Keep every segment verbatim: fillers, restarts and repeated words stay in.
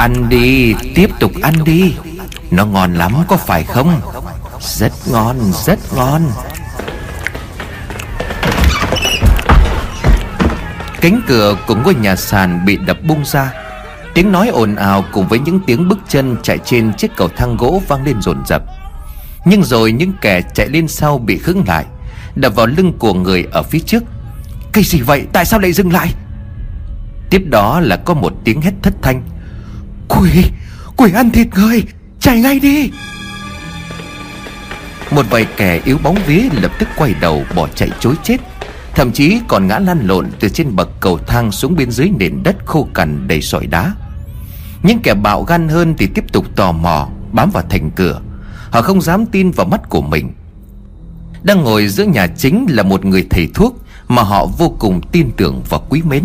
Ăn đi, tiếp tục ăn đi. Nó ngon lắm có phải không? Rất ngon, rất ngon. Cánh cửa của ngôi nhà sàn bị đập bung ra. Tiếng nói ồn ào cùng với những tiếng bước chân chạy trên chiếc cầu thang gỗ vang lên dồn dập. Nhưng rồi những kẻ chạy lên sau bị khựng lại, đập vào lưng của người ở phía trước. Cái gì vậy? Tại sao lại dừng lại? Tiếp đó là có một tiếng hét thất thanh. Quỷ! Quỷ ăn thịt người! Chạy ngay đi! Một vài kẻ yếu bóng vía lập tức quay đầu bỏ chạy chối chết, thậm chí còn ngã lăn lộn từ trên bậc cầu thang xuống bên dưới nền đất khô cằn đầy sỏi đá. Những kẻ bạo gan hơn thì tiếp tục tò mò bám vào thành cửa. Họ không dám tin vào mắt của mình. Đang ngồi giữa nhà chính là một người thầy thuốc mà họ vô cùng tin tưởng và quý mến.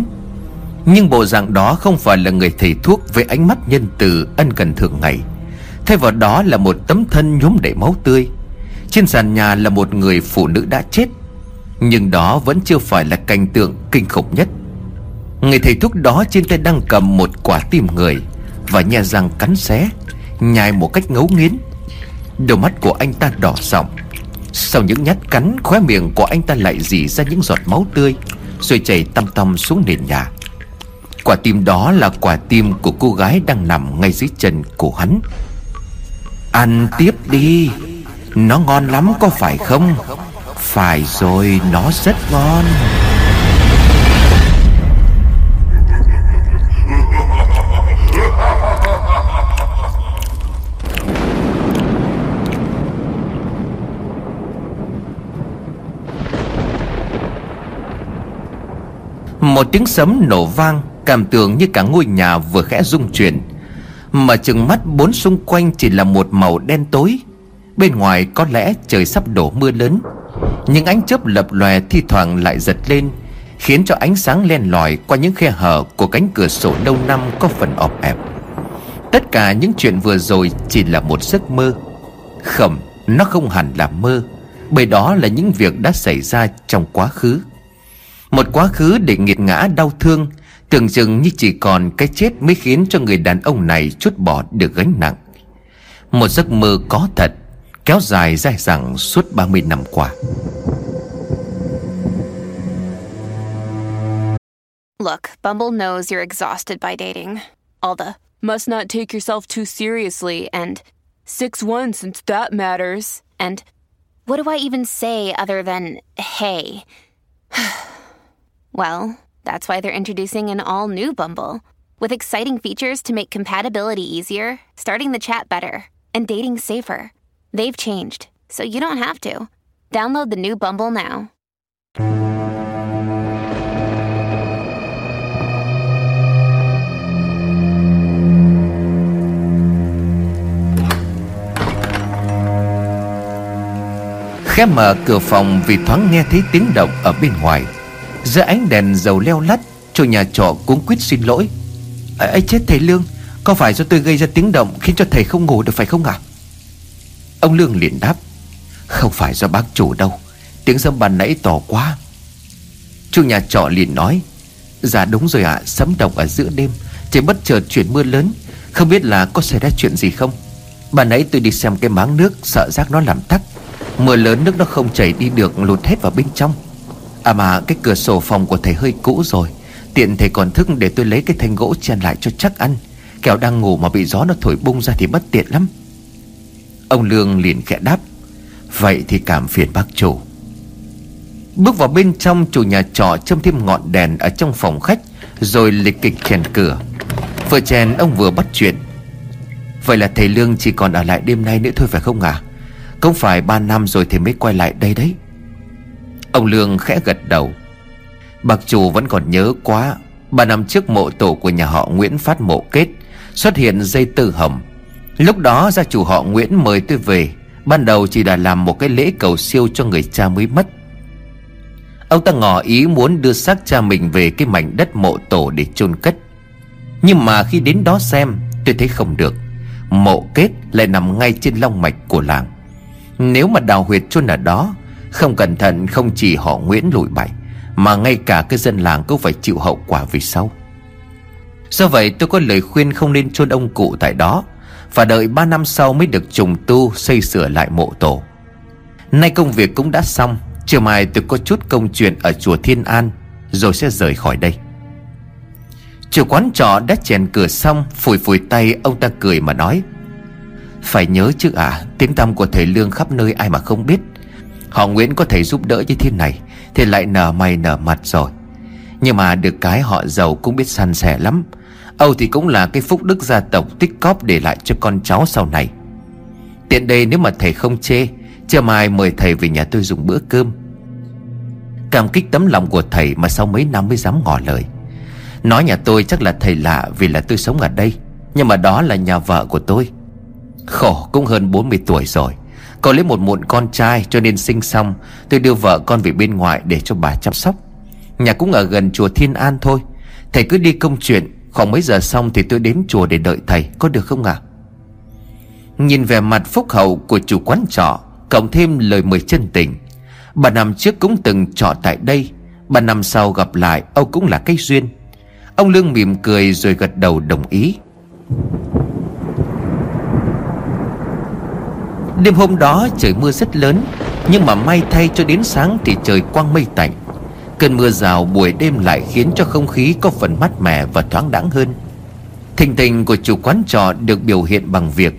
Nhưng bộ dạng đó không phải là người thầy thuốc với ánh mắt nhân từ ân cần thường ngày. Thay vào đó là một tấm thân nhuốm đầy máu tươi. Trên sàn nhà là một người phụ nữ đã chết. Nhưng đó vẫn chưa phải là cảnh tượng kinh khủng nhất. Người thầy thuốc đó trên tay đang cầm một quả tim người và nhè răng cắn xé, nhai một cách ngấu nghiến. Đôi mắt của anh ta đỏ sọng. Sau những nhát cắn, khóe miệng của anh ta lại rỉ ra những giọt máu tươi rồi chảy tăm tăm xuống nền nhà. Quả tim đó là quả tim của cô gái đang nằm ngay dưới chân của hắn. Ăn tiếp đi, nó ngon lắm có phải không? Phải rồi, nó rất ngon. Một tiếng sấm nổ vang, cảm tưởng như cả ngôi nhà vừa khẽ rung chuyển. Mà chừng mắt bốn xung quanh chỉ là một màu đen tối. Bên ngoài có lẽ trời sắp đổ mưa lớn. Những ánh chớp lập lòe thi thoảng lại giật lên, khiến cho ánh sáng len lỏi qua những khe hở của cánh cửa sổ lâu năm có phần ọp ẹp. Tất cả những chuyện vừa rồi chỉ là một giấc mơ. Khẩm, nó không hẳn là mơ, bởi đó là những việc đã xảy ra trong quá khứ. Một quá khứ để nghiệt ngã đau thương, tưởng chừng như chỉ còn cái chết mới khiến cho người đàn ông này trút bỏ được gánh nặng. Một giấc mơ có thật, kéo dài dai dẳng suốt ba mươi năm qua. Look, Bumble knows you're exhausted by dating. All the must not take yourself too seriously and six one since that matters. And what do I even say other than hey? Well, that's why they're introducing an all-new Bumble with exciting features to make compatibility easier, starting the chat better, and dating safer. They've changed, so you don't have to. Download the new Bumble now. Khẽ mở cửa phòng vì thoáng nghe thấy tiếng động ở bên ngoài. Giữa ánh đèn dầu leo lắt, chủ nhà trọ cuống quýt xin lỗi. Ấy chết, thầy Lương, có phải do tôi gây ra tiếng động khiến cho thầy không ngủ được phải không ạ? À? Ông Lương liền đáp, không phải do bác chủ đâu, tiếng sấm ban nãy to quá. Chủ nhà trọ liền nói, dạ đúng rồi ạ, à, sấm động ở giữa đêm, trời bất chợt chuyển mưa lớn, không biết là có xảy ra chuyện gì không. Ban nãy tôi đi xem cái máng nước, sợ rác nó làm tắc, mưa lớn nước nó không chảy đi được, lụt hết vào bên trong. À mà cái cửa sổ phòng của thầy hơi cũ rồi, tiện thầy còn thức để tôi lấy cái thanh gỗ chèn lại cho chắc ăn, kẻo đang ngủ mà bị gió nó thổi bung ra thì bất tiện lắm. Ông Lương liền khẽ đáp, vậy thì cảm phiền bác chủ. Bước vào bên trong, chủ nhà trọ châm thêm ngọn đèn ở trong phòng khách rồi lịch kịch chèn cửa. Vừa chèn ông vừa bắt chuyện, vậy là thầy Lương chỉ còn ở lại đêm nay nữa thôi phải không à? Không phải ba năm rồi thì mới quay lại đây đấy. Ông Lương khẽ gật đầu, bác chủ vẫn còn nhớ quá. Ba năm trước mộ tổ của nhà họ Nguyễn phát mộ kết, xuất hiện dây tử hầm. Lúc đó gia chủ họ Nguyễn mời tôi về, ban đầu chỉ là làm một cái lễ cầu siêu cho người cha mới mất. Ông ta ngỏ ý muốn đưa xác cha mình về cái mảnh đất mộ tổ để chôn cất. Nhưng mà khi đến đó xem, tôi thấy không được. Mộ kết lại nằm ngay trên long mạch của làng. Nếu mà đào huyệt chôn ở đó, không cẩn thận không chỉ họ Nguyễn lụi bại, mà ngay cả cái dân làng cũng phải chịu hậu quả về sau. Do vậy tôi có lời khuyên không nên chôn ông cụ tại đó, và đợi ba năm sau mới được trùng tu xây sửa lại mộ tổ. Nay công việc cũng đã xong, chiều mai tôi có chút công chuyện ở chùa Thiên An rồi sẽ rời khỏi đây. Chủ quán trọ đã chèn cửa xong, phủi phủi tay, ông ta cười mà nói: Phải nhớ chứ à, tiếng tăm của thầy Lương khắp nơi ai mà không biết. Họ Nguyễn có thể giúp đỡ như thế này thì lại nở mày nở mặt rồi. Nhưng mà được cái họ giàu cũng biết san sẻ lắm. Âu thì cũng là cái phúc đức gia tộc tích cóp để lại cho con cháu sau này. Tiện đây nếu mà thầy không chê, trưa mai mời thầy về nhà tôi dùng bữa cơm. Cảm kích tấm lòng của thầy mà sau mấy năm mới dám ngỏ lời. Nói nhà tôi chắc là thầy lạ vì là tôi sống ở đây, nhưng mà đó là nhà vợ của tôi. Khổ cũng hơn bốn mươi tuổi rồi, có lấy một muộn con trai, cho nên sinh xong tôi đưa vợ con về bên ngoài để cho bà chăm sóc. Nhà cũng ở gần chùa Thiên An thôi. Thầy cứ đi công chuyện, khoảng mấy giờ xong thì tôi đến chùa để đợi thầy, có được không ạ? Nhìn vẻ mặt phúc hậu của chủ quán trọ, cộng thêm lời mời chân tình. Bà năm trước cũng từng trọ tại đây, bà năm sau gặp lại, ông cũng là cái duyên. Ông Lương mỉm cười rồi gật đầu đồng ý. Đêm hôm đó trời mưa rất lớn, nhưng mà may thay cho đến sáng thì trời quang mây tạnh. Cơn mưa rào buổi đêm lại khiến cho không khí có phần mát mẻ và thoáng đãng hơn. Thình tình của chủ quán trọ được biểu hiện bằng việc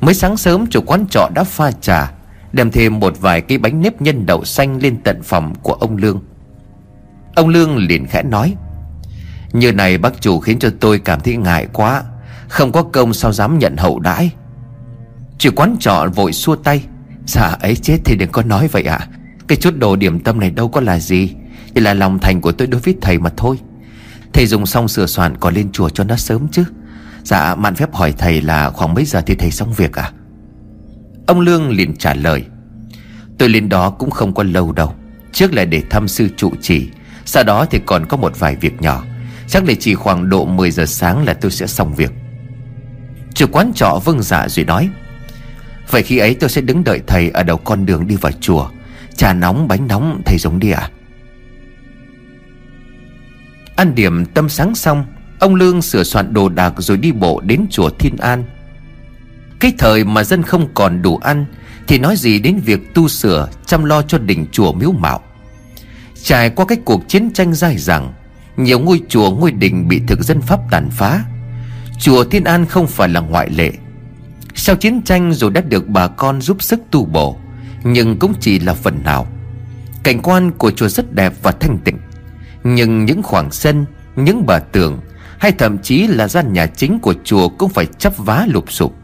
mới sáng sớm chủ quán trọ đã pha trà, đem thêm một vài cái bánh nếp nhân đậu xanh lên tận phòng của ông Lương. Ông Lương liền khẽ nói: Như này bác chủ khiến cho tôi cảm thấy ngại quá, không có công sao dám nhận hậu đãi. Chủ quán trọ vội xua tay: Dạ ấy chết thì đừng có nói vậy ạ à. Cái chút đồ điểm tâm này đâu có là gì, chỉ là lòng thành của tôi đối với thầy mà thôi. Thầy dùng xong sửa soạn còn lên chùa cho nó sớm chứ. Dạ mạn phép hỏi thầy là khoảng mấy giờ thì thầy xong việc à? Ông Lương liền trả lời: Tôi lên đó cũng không có lâu đâu, trước là để thăm sư trụ trì, sau đó thì còn có một vài việc nhỏ. Chắc là chỉ khoảng độ mười giờ sáng là tôi sẽ xong việc. Chủ quán trọ vâng dạ rồi nói: Vậy khi ấy tôi sẽ đứng đợi thầy ở đầu con đường đi vào chùa. Trà nóng bánh nóng thầy dùng đi ạ à? Ăn điểm tâm sáng xong, ông Lương sửa soạn đồ đạc rồi đi bộ đến chùa Thiên An. Cái thời mà dân không còn đủ ăn thì nói gì đến việc tu sửa, chăm lo cho đình chùa miếu mạo. Trải qua cái cuộc chiến tranh dai dẳng, nhiều ngôi chùa ngôi đình bị thực dân Pháp tàn phá. Chùa Thiên An không phải là ngoại lệ. Sau chiến tranh rồi đã được bà con giúp sức tu bổ, nhưng cũng chỉ là phần nào. Cảnh quan của chùa rất đẹp và thanh tịnh, nhưng những khoảng sân, những bờ tường hay thậm chí là gian nhà chính của chùa cũng phải chắp vá lụp xụp.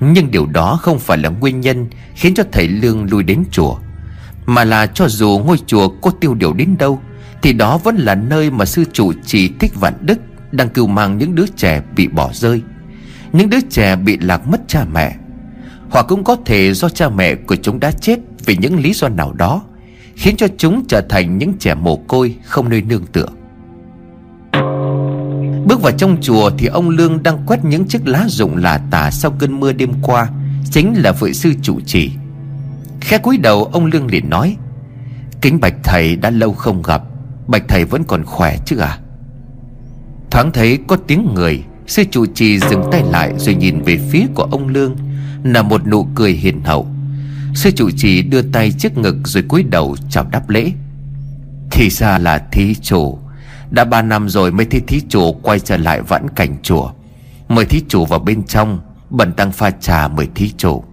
Nhưng điều đó không phải là nguyên nhân khiến cho thầy Lương lui đến chùa, mà là cho dù ngôi chùa có tiêu điều đến đâu thì đó vẫn là nơi mà sư trụ trì Thích Vạn Đức đang cưu mang những đứa trẻ bị bỏ rơi, những đứa trẻ bị lạc mất cha mẹ, hoặc cũng có thể do cha mẹ của chúng đã chết vì những lý do nào đó, khiến cho chúng trở thành những trẻ mồ côi không nơi nương tựa. Bước vào trong chùa thì ông Lương đang quét những chiếc lá rụng lả tả sau cơn mưa đêm qua chính là vị sư trụ trì. Khẽ cúi đầu, ông Lương liền nói: Kính bạch thầy, đã lâu không gặp, bạch thầy vẫn còn khỏe chứ à? Thoáng thấy có tiếng người, sư trụ trì dừng tay lại rồi nhìn về phía của ông Lương là một nụ cười hiền hậu. Sư trụ trì đưa tay trước ngực rồi cúi đầu chào đáp lễ: Thì ra là thí chủ, đã ba năm rồi mới thấy thí chủ quay trở lại vãn cảnh chùa. Mời thí chủ vào bên trong, bần tăng pha trà mời thí chủ.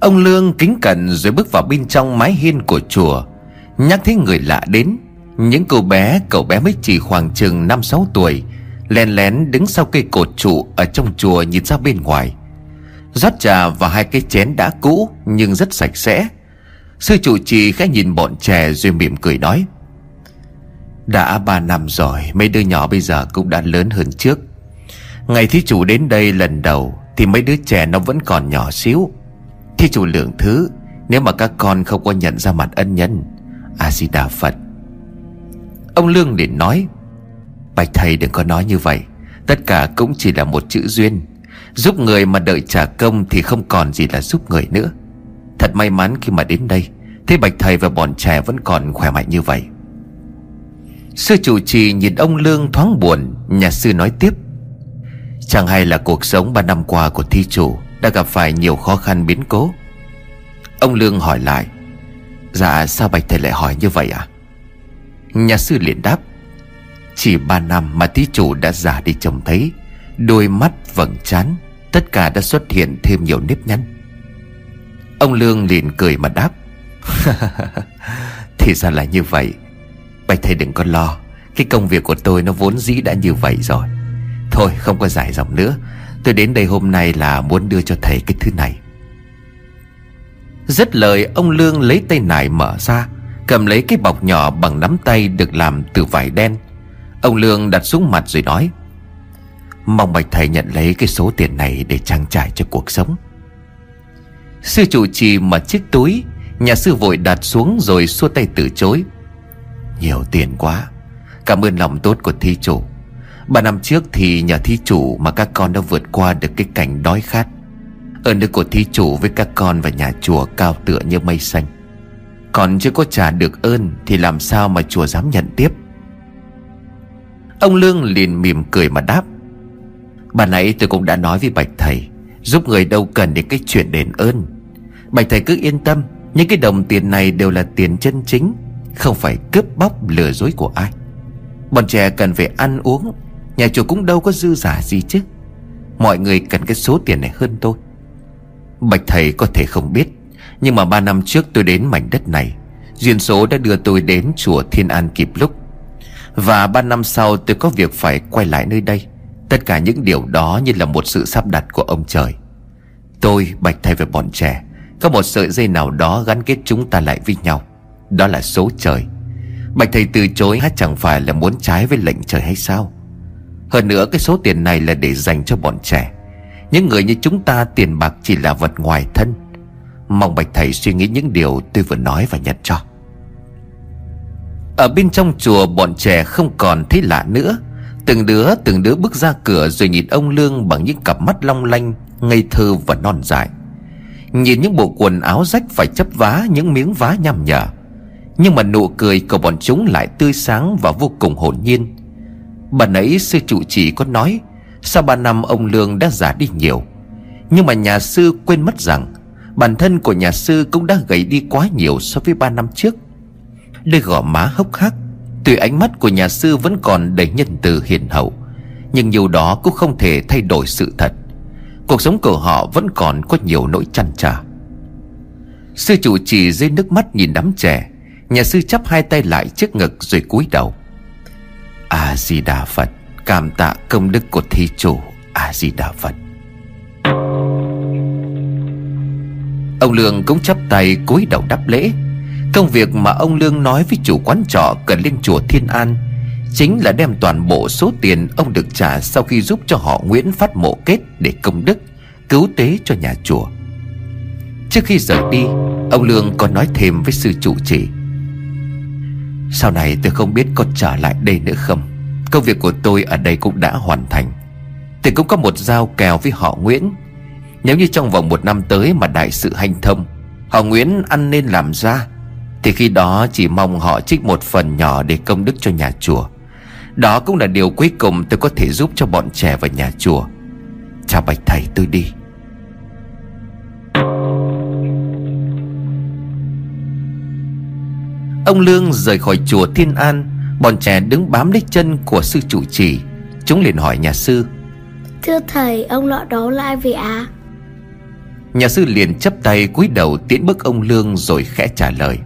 Ông Lương kính cẩn rồi bước vào bên trong mái hiên của chùa. Nhắc thấy người lạ đến, những cô bé, cậu bé mới chỉ khoảng chừng năm sáu tuổi, lén lén đứng sau cây cột trụ ở trong chùa nhìn ra bên ngoài, rót trà vào hai cái chén đã cũ nhưng rất sạch sẽ. Sư trụ trì khẽ nhìn bọn trẻ rồi mỉm cười nói: Đã ba năm rồi, mấy đứa nhỏ bây giờ cũng đã lớn hơn trước. Ngày thí chủ đến đây lần đầu thì mấy đứa trẻ nó vẫn còn nhỏ xíu. Thí chủ lượng thứ nếu mà các con không có nhận ra mặt ân nhân. A Di Đà Phật. Ông Lương liền nói: Bạch thầy đừng có nói như vậy, tất cả cũng chỉ là một chữ duyên. Giúp người mà đợi trả công thì không còn gì là giúp người nữa. Thật may mắn khi mà đến đây thế bạch thầy và bọn trẻ vẫn còn khỏe mạnh như vậy. Sư trụ trì nhìn ông Lương thoáng buồn. Nhà sư nói tiếp: chẳng hay là cuộc sống ba năm qua của thi chủ đã gặp phải nhiều khó khăn biến cố. Ông Lương hỏi lại: dạ sao bạch thầy lại hỏi như vậy ạ? À? Nhà sư liền đáp: chỉ ba năm mà thí chủ đã già đi trông thấy, đôi mắt, vầng trán, tất cả đã xuất hiện thêm nhiều nếp nhăn. Ông Lương liền cười mà đáp: thì ra là như vậy. Bạch thầy đừng có lo, cái công việc của tôi nó vốn dĩ đã như vậy rồi. Thôi không có dài dòng nữa, tôi đến đây hôm nay là muốn đưa cho thầy cái thứ này. Dứt lời, ông Lương lấy tay nải mở ra, cầm lấy cái bọc nhỏ bằng nắm tay được làm từ vải đen. Ông Lương đặt xuống mặt rồi nói: mong bạch thầy nhận lấy cái số tiền này để trang trải cho cuộc sống. Sư trụ trì mở chiếc túi. Nhà sư vội đặt xuống rồi xua tay từ chối: nhiều tiền quá, cảm ơn lòng tốt của thí chủ. Ba năm trước thì nhờ thí chủ mà các con đã vượt qua được cái cảnh đói khát. Ơn đức của thí chủ với các con và nhà chùa cao tựa như mây xanh. Còn chưa có trả được ơn thì làm sao mà chùa dám nhận tiếp. Ông Lương liền mỉm cười mà đáp: bà nãy tôi cũng đã nói với bạch thầy, giúp người đâu cần đến cái chuyện đền ơn. Bạch thầy cứ yên tâm, những cái đồng tiền này đều là tiền chân chính, không phải cướp bóc lừa dối của ai. Bọn trẻ cần phải ăn uống, nhà chùa cũng đâu có dư giả gì chứ. Mọi người cần cái số tiền này hơn tôi. Bạch thầy có thể không biết, nhưng mà ba năm trước tôi đến mảnh đất này, duyên số đã đưa tôi đến chùa Thiên An kịp lúc. Và ba năm sau tôi có việc phải quay lại nơi đây. Tất cả những điều đó như là một sự sắp đặt của ông trời. Tôi, bạch thầy và bọn trẻ có một sợi dây nào đó gắn kết chúng ta lại với nhau. Đó là số trời. Bạch thầy từ chối hát chẳng phải là muốn trái với lệnh trời hay sao? Hơn nữa cái số tiền này là để dành cho bọn trẻ. Những người như chúng ta tiền bạc chỉ là vật ngoài thân. Mong bạch thầy suy nghĩ những điều tôi vừa nói và nhận cho. Ở bên trong chùa bọn trẻ không còn thấy lạ nữa. Từng đứa từng đứa bước ra cửa rồi nhìn ông Lương bằng những cặp mắt long lanh, ngây thơ và non dại. Nhìn những bộ quần áo rách phải chấp vá những miếng vá nham nhở, nhưng mà nụ cười của bọn chúng lại tươi sáng và vô cùng hồn nhiên. Bà nãy sư trụ trì có nói sau ba năm ông Lương đã già đi nhiều, nhưng mà nhà sư quên mất rằng bản thân của nhà sư cũng đã gầy đi quá nhiều so với ba năm trước. Đôi gò má hốc hác, tuy ánh mắt của nhà sư vẫn còn đầy nhân từ hiền hậu, nhưng điều đó cũng không thể thay đổi sự thật. Cuộc sống của họ vẫn còn có nhiều nỗi trăn trở. Sư trụ trì rơi nước mắt nhìn đám trẻ. Nhà sư chắp hai tay lại trước ngực rồi cúi đầu: A Di Đà Phật, cảm tạ công đức của thí chủ. A Di Đà Phật. Ông Lương cũng chắp tay cúi đầu đáp lễ. Công việc mà ông Lương nói với chủ quán trọ cần lên chùa Thiên An chính là đem toàn bộ số tiền ông được trả sau khi giúp cho họ Nguyễn phát mộ kết để công đức cứu tế cho nhà chùa. Trước khi rời đi, ông Lương còn nói thêm với sư trụ trì: sau này tôi không biết có trở lại đây nữa không. Công việc của tôi ở đây cũng đã hoàn thành. Tôi cũng có một giao kèo với họ Nguyễn. Nếu như trong vòng một năm tới mà đại sự hanh thông, họ Nguyễn ăn nên làm ra, thì khi đó chỉ mong họ trích một phần nhỏ để công đức cho nhà chùa. Đó cũng là điều cuối cùng tôi có thể giúp cho bọn trẻ và nhà chùa. Chào bạch thầy, tôi đi. Ông Lương rời khỏi chùa Thiên An. Bọn trẻ đứng bám lấy chân của sư trụ trì. Chúng liền hỏi nhà sư: thưa thầy, ông lọ đó là ai vậy ạ? À? Nhà sư liền chắp tay cúi đầu tiễn bước ông Lương rồi khẽ trả lời: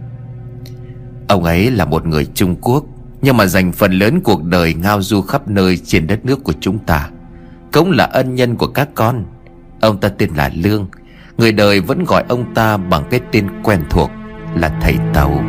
ông ấy là một người Trung Quốc, nhưng mà dành phần lớn cuộc đời ngao du khắp nơi trên đất nước của chúng ta. Cũng là ân nhân của các con. Ông ta tên là Lương. Người đời vẫn gọi ông ta bằng cái tên quen thuộc là Thầy Tàu.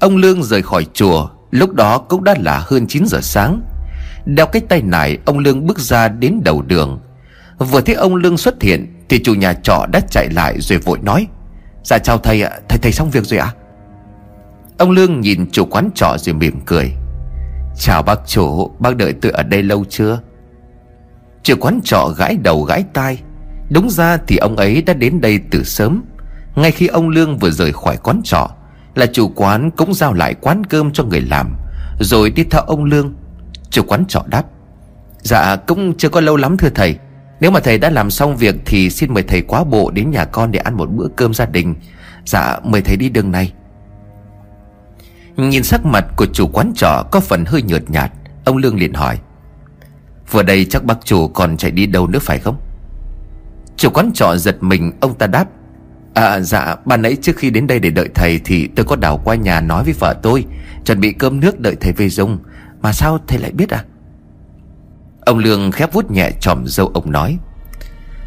Ông Lương rời khỏi chùa, lúc đó cũng đã là hơn chín giờ sáng. Đeo cái tay nải, ông Lương bước ra đến đầu đường. Vừa thấy ông Lương xuất hiện thì chủ nhà trọ đã chạy lại rồi vội nói: dạ chào thầy ạ, thầy thầy xong việc rồi ạ? À? Ông Lương nhìn chủ quán trọ rồi mỉm cười. Chào bác chủ, bác đợi tôi ở đây lâu chưa? Chủ quán trọ gãi đầu gãi tai. Đúng ra thì ông ấy đã đến đây từ sớm. Ngay khi ông Lương vừa rời khỏi quán trọ là chủ quán cũng giao lại quán cơm cho người làm, rồi đi theo ông Lương. Chủ quán trọ đáp: Dạ cũng chưa có lâu lắm thưa thầy. Nếu mà thầy đã làm xong việc thì xin mời thầy quá bộ đến nhà con để ăn một bữa cơm gia đình. Dạ mời thầy đi đường này. Nhìn sắc mặt của chủ quán trọ có phần hơi nhợt nhạt, ông Lương liền hỏi: Vừa đây chắc bác chủ còn chạy đi đâu nữa phải không? Chủ quán trọ giật mình, ông ta đáp: À dạ, ban nãy trước khi đến đây để đợi thầy thì tôi có đảo qua nhà nói với vợ tôi, chuẩn bị cơm nước đợi thầy về dùng. Mà sao thầy lại biết à? Ông Lương khép vuốt nhẹ chòm râu, ông nói: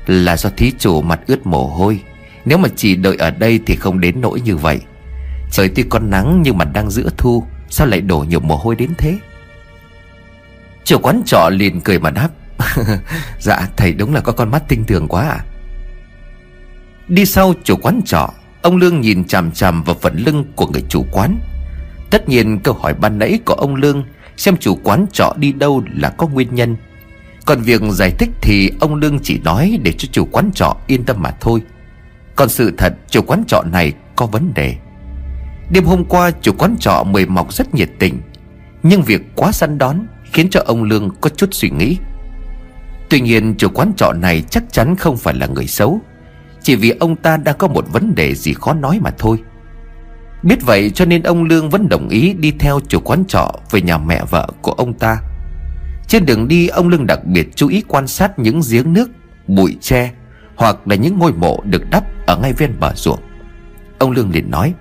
Là do thí chủ mặt ướt mồ hôi. Nếu mà chỉ đợi ở đây thì không đến nỗi như vậy. Trời tuy có nắng nhưng mà đang giữa thu, sao lại đổ nhiều mồ hôi đến thế? Chủ quán trọ liền cười mà đáp: Dạ thầy đúng là có con mắt tinh tường quá à. Đi sau chủ quán trọ, ông Lương nhìn chằm chằm vào phần lưng của người chủ quán. Tất nhiên câu hỏi ban nãy của ông Lương xem chủ quán trọ đi đâu là có nguyên nhân, còn việc giải thích thì ông Lương chỉ nói để cho chủ quán trọ yên tâm mà thôi. Còn sự thật chủ quán trọ này có vấn đề. Đêm hôm qua chủ quán trọ mời mọc rất nhiệt tình, nhưng việc quá săn đón khiến cho ông Lương có chút suy nghĩ. Tuy nhiên chủ quán trọ này chắc chắn không phải là người xấu, chỉ vì ông ta đã có một vấn đề gì khó nói mà thôi. Biết vậy cho nên ông Lương vẫn đồng ý đi theo chủ quán trọ về nhà mẹ vợ của ông ta. Trên đường đi ông Lương đặc biệt chú ý quan sát những giếng nước, bụi tre hoặc là những ngôi mộ được đắp ở ngay ven bờ ruộng. Ông Lương liền nói: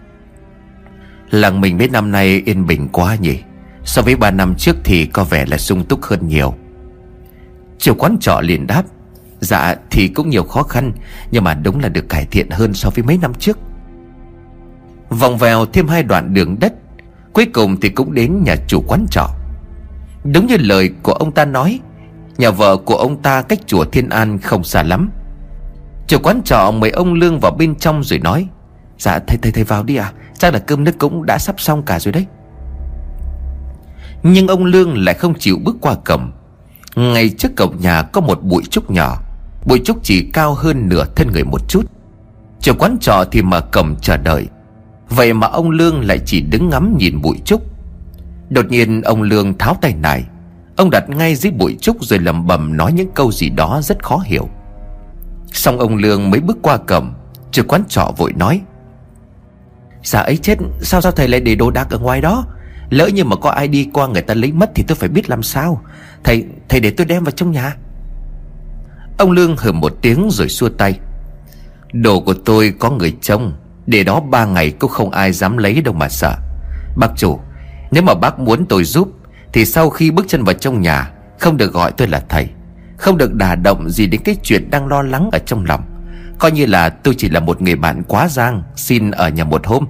Làng mình mấy năm nay yên bình quá nhỉ, so với ba năm trước thì có vẻ là sung túc hơn nhiều. Chủ quán trọ liền đáp: Dạ thì cũng nhiều khó khăn, nhưng mà đúng là được cải thiện hơn so với mấy năm trước. Vòng vèo thêm hai đoạn đường đất, cuối cùng thì cũng đến nhà chủ quán trọ. Đúng như lời của ông ta nói, nhà vợ của ông ta cách chùa Thiên An không xa lắm. Chủ quán trọ mời ông Lương vào bên trong rồi nói: Dạ thầy thầy thầy vào đi à, chắc là cơm nước cũng đã sắp xong cả rồi đấy. Nhưng ông Lương lại không chịu bước qua cổng. Ngay trước cổng nhà có một bụi trúc nhỏ, bụi trúc chỉ cao hơn nửa thân người một chút. Chủ quán trọ thì mở cổng chờ đợi, vậy mà ông Lương lại chỉ đứng ngắm nhìn bụi trúc. Đột nhiên ông Lương tháo tay nải, ông đặt ngay dưới bụi trúc rồi lẩm bẩm nói những câu gì đó rất khó hiểu. Xong ông Lương mới bước qua cổng. Chủ quán trọ vội nói: Dạ ấy chết, sao sao thầy lại để đồ đạc ở ngoài đó? Lỡ như mà có ai đi qua người ta lấy mất thì tôi phải biết làm sao. Thầy, thầy để tôi đem vào trong nhà. Ông Lương hừ một tiếng rồi xua tay: Đồ của tôi có người trông, để đó ba ngày cũng không ai dám lấy đâu mà sợ. Bác chủ, nếu mà bác muốn tôi giúp thì sau khi bước chân vào trong nhà không được gọi tôi là thầy, không được đả động gì đến cái chuyện đang lo lắng ở trong lòng. Coi như là tôi chỉ là một người bạn quá giang, xin ở nhà một hôm.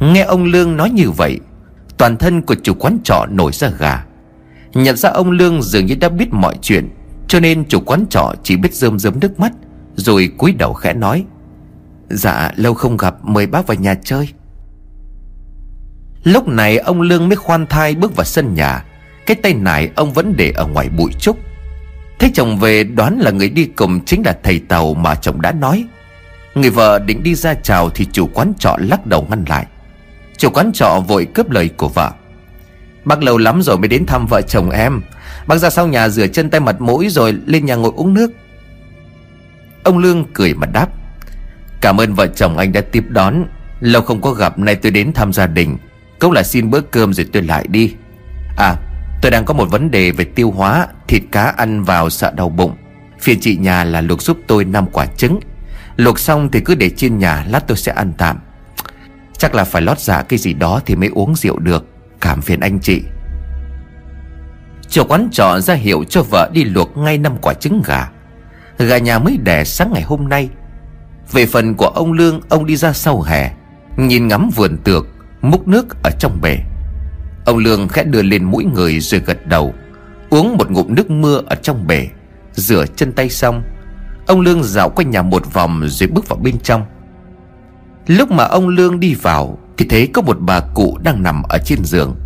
Nghe ông Lương nói như vậy, toàn thân của chủ quán trọ nổi ra gà. Nhận ra ông Lương dường như đã biết mọi chuyện, cho nên chủ quán trọ chỉ biết rơm rớm nước mắt, rồi cúi đầu khẽ nói: Dạ lâu không gặp, mời bác vào nhà chơi. Lúc này ông Lương mới khoan thai bước vào sân nhà. Cái tay nải ông vẫn để ở ngoài bụi trúc. Thấy chồng về, đoán là người đi cùng chính là thầy Tàu mà chồng đã nói. Người vợ định đi ra chào thì chủ quán trọ lắc đầu ngăn lại. Chủ quán trọ vội cướp lời của vợ: Bác lâu lắm rồi mới đến thăm vợ chồng em. Bác ra sau nhà rửa chân tay mặt mũi rồi lên nhà ngồi uống nước. Ông Lương cười mà đáp: Cảm ơn vợ chồng anh đã tiếp đón. Lâu không có gặp, nay tôi đến thăm gia đình, cũng là xin bữa cơm rồi tôi lại đi. À, tôi đang có một vấn đề về tiêu hóa. Thịt cá ăn vào sợ đau bụng, phiền chị nhà là luộc giúp tôi năm quả trứng. Luộc xong thì cứ để trên nhà, lát tôi sẽ ăn tạm. Chắc là phải lót dạ cái gì đó thì mới uống rượu được. Cảm phiền anh chị. Chủ quán trọ ra hiệu cho vợ đi luộc ngay năm quả trứng gà. Gà nhà mới đẻ sáng ngày hôm nay. Về phần của ông Lương, ông đi ra sau hè, nhìn ngắm vườn tược, múc nước ở trong bể. Ông Lương khẽ đưa lên mũi người rồi gật đầu, uống một ngụm nước mưa ở trong bể. Rửa chân tay xong, ông Lương dạo quanh nhà một vòng rồi bước vào bên trong. Lúc mà ông Lương đi vào, thì thấy có một bà cụ đang nằm ở trên giường.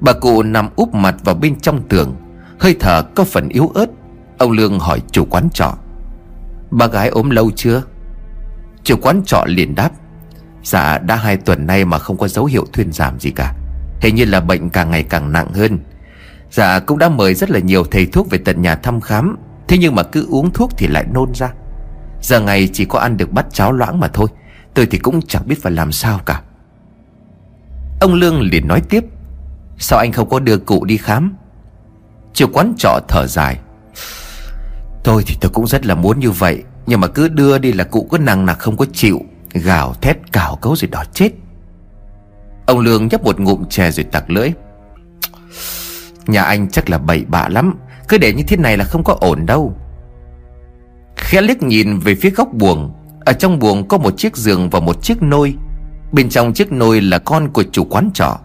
Bà cụ nằm úp mặt vào bên trong tường, hơi thở có phần yếu ớt. Ông Lương hỏi chủ quán trọ: "Bà gái ốm lâu chưa?" Chủ quán trọ liền đáp: "Dạ đã hai tuần nay mà không có dấu hiệu thuyên giảm gì cả. Hình như là bệnh càng ngày càng nặng hơn. Dạ cũng đã mời rất là nhiều thầy thuốc về tận nhà thăm khám, thế nhưng mà cứ uống thuốc thì lại nôn ra. Giờ ngày chỉ có ăn được bát cháo loãng mà thôi. Tôi thì cũng chẳng biết phải làm sao cả." Ông Lương liền nói tiếp: "Sao anh không có đưa cụ đi khám?" Chủ quán trọ thở dài: "Tôi thì tôi cũng rất là muốn như vậy, nhưng mà cứ đưa đi là cụ cứ nằng nặc không có chịu, gào thét cào cấu rồi đòi chết." Ông Lương nhấp một ngụm chè rồi tặc lưỡi: "Nhà anh chắc là bậy bạ lắm, cứ để như thế này là không có ổn đâu." Khẽ liếc nhìn về phía góc buồng. Ở trong buồng có một chiếc giường và một chiếc nôi. Bên trong chiếc nôi là con của chủ quán trọ,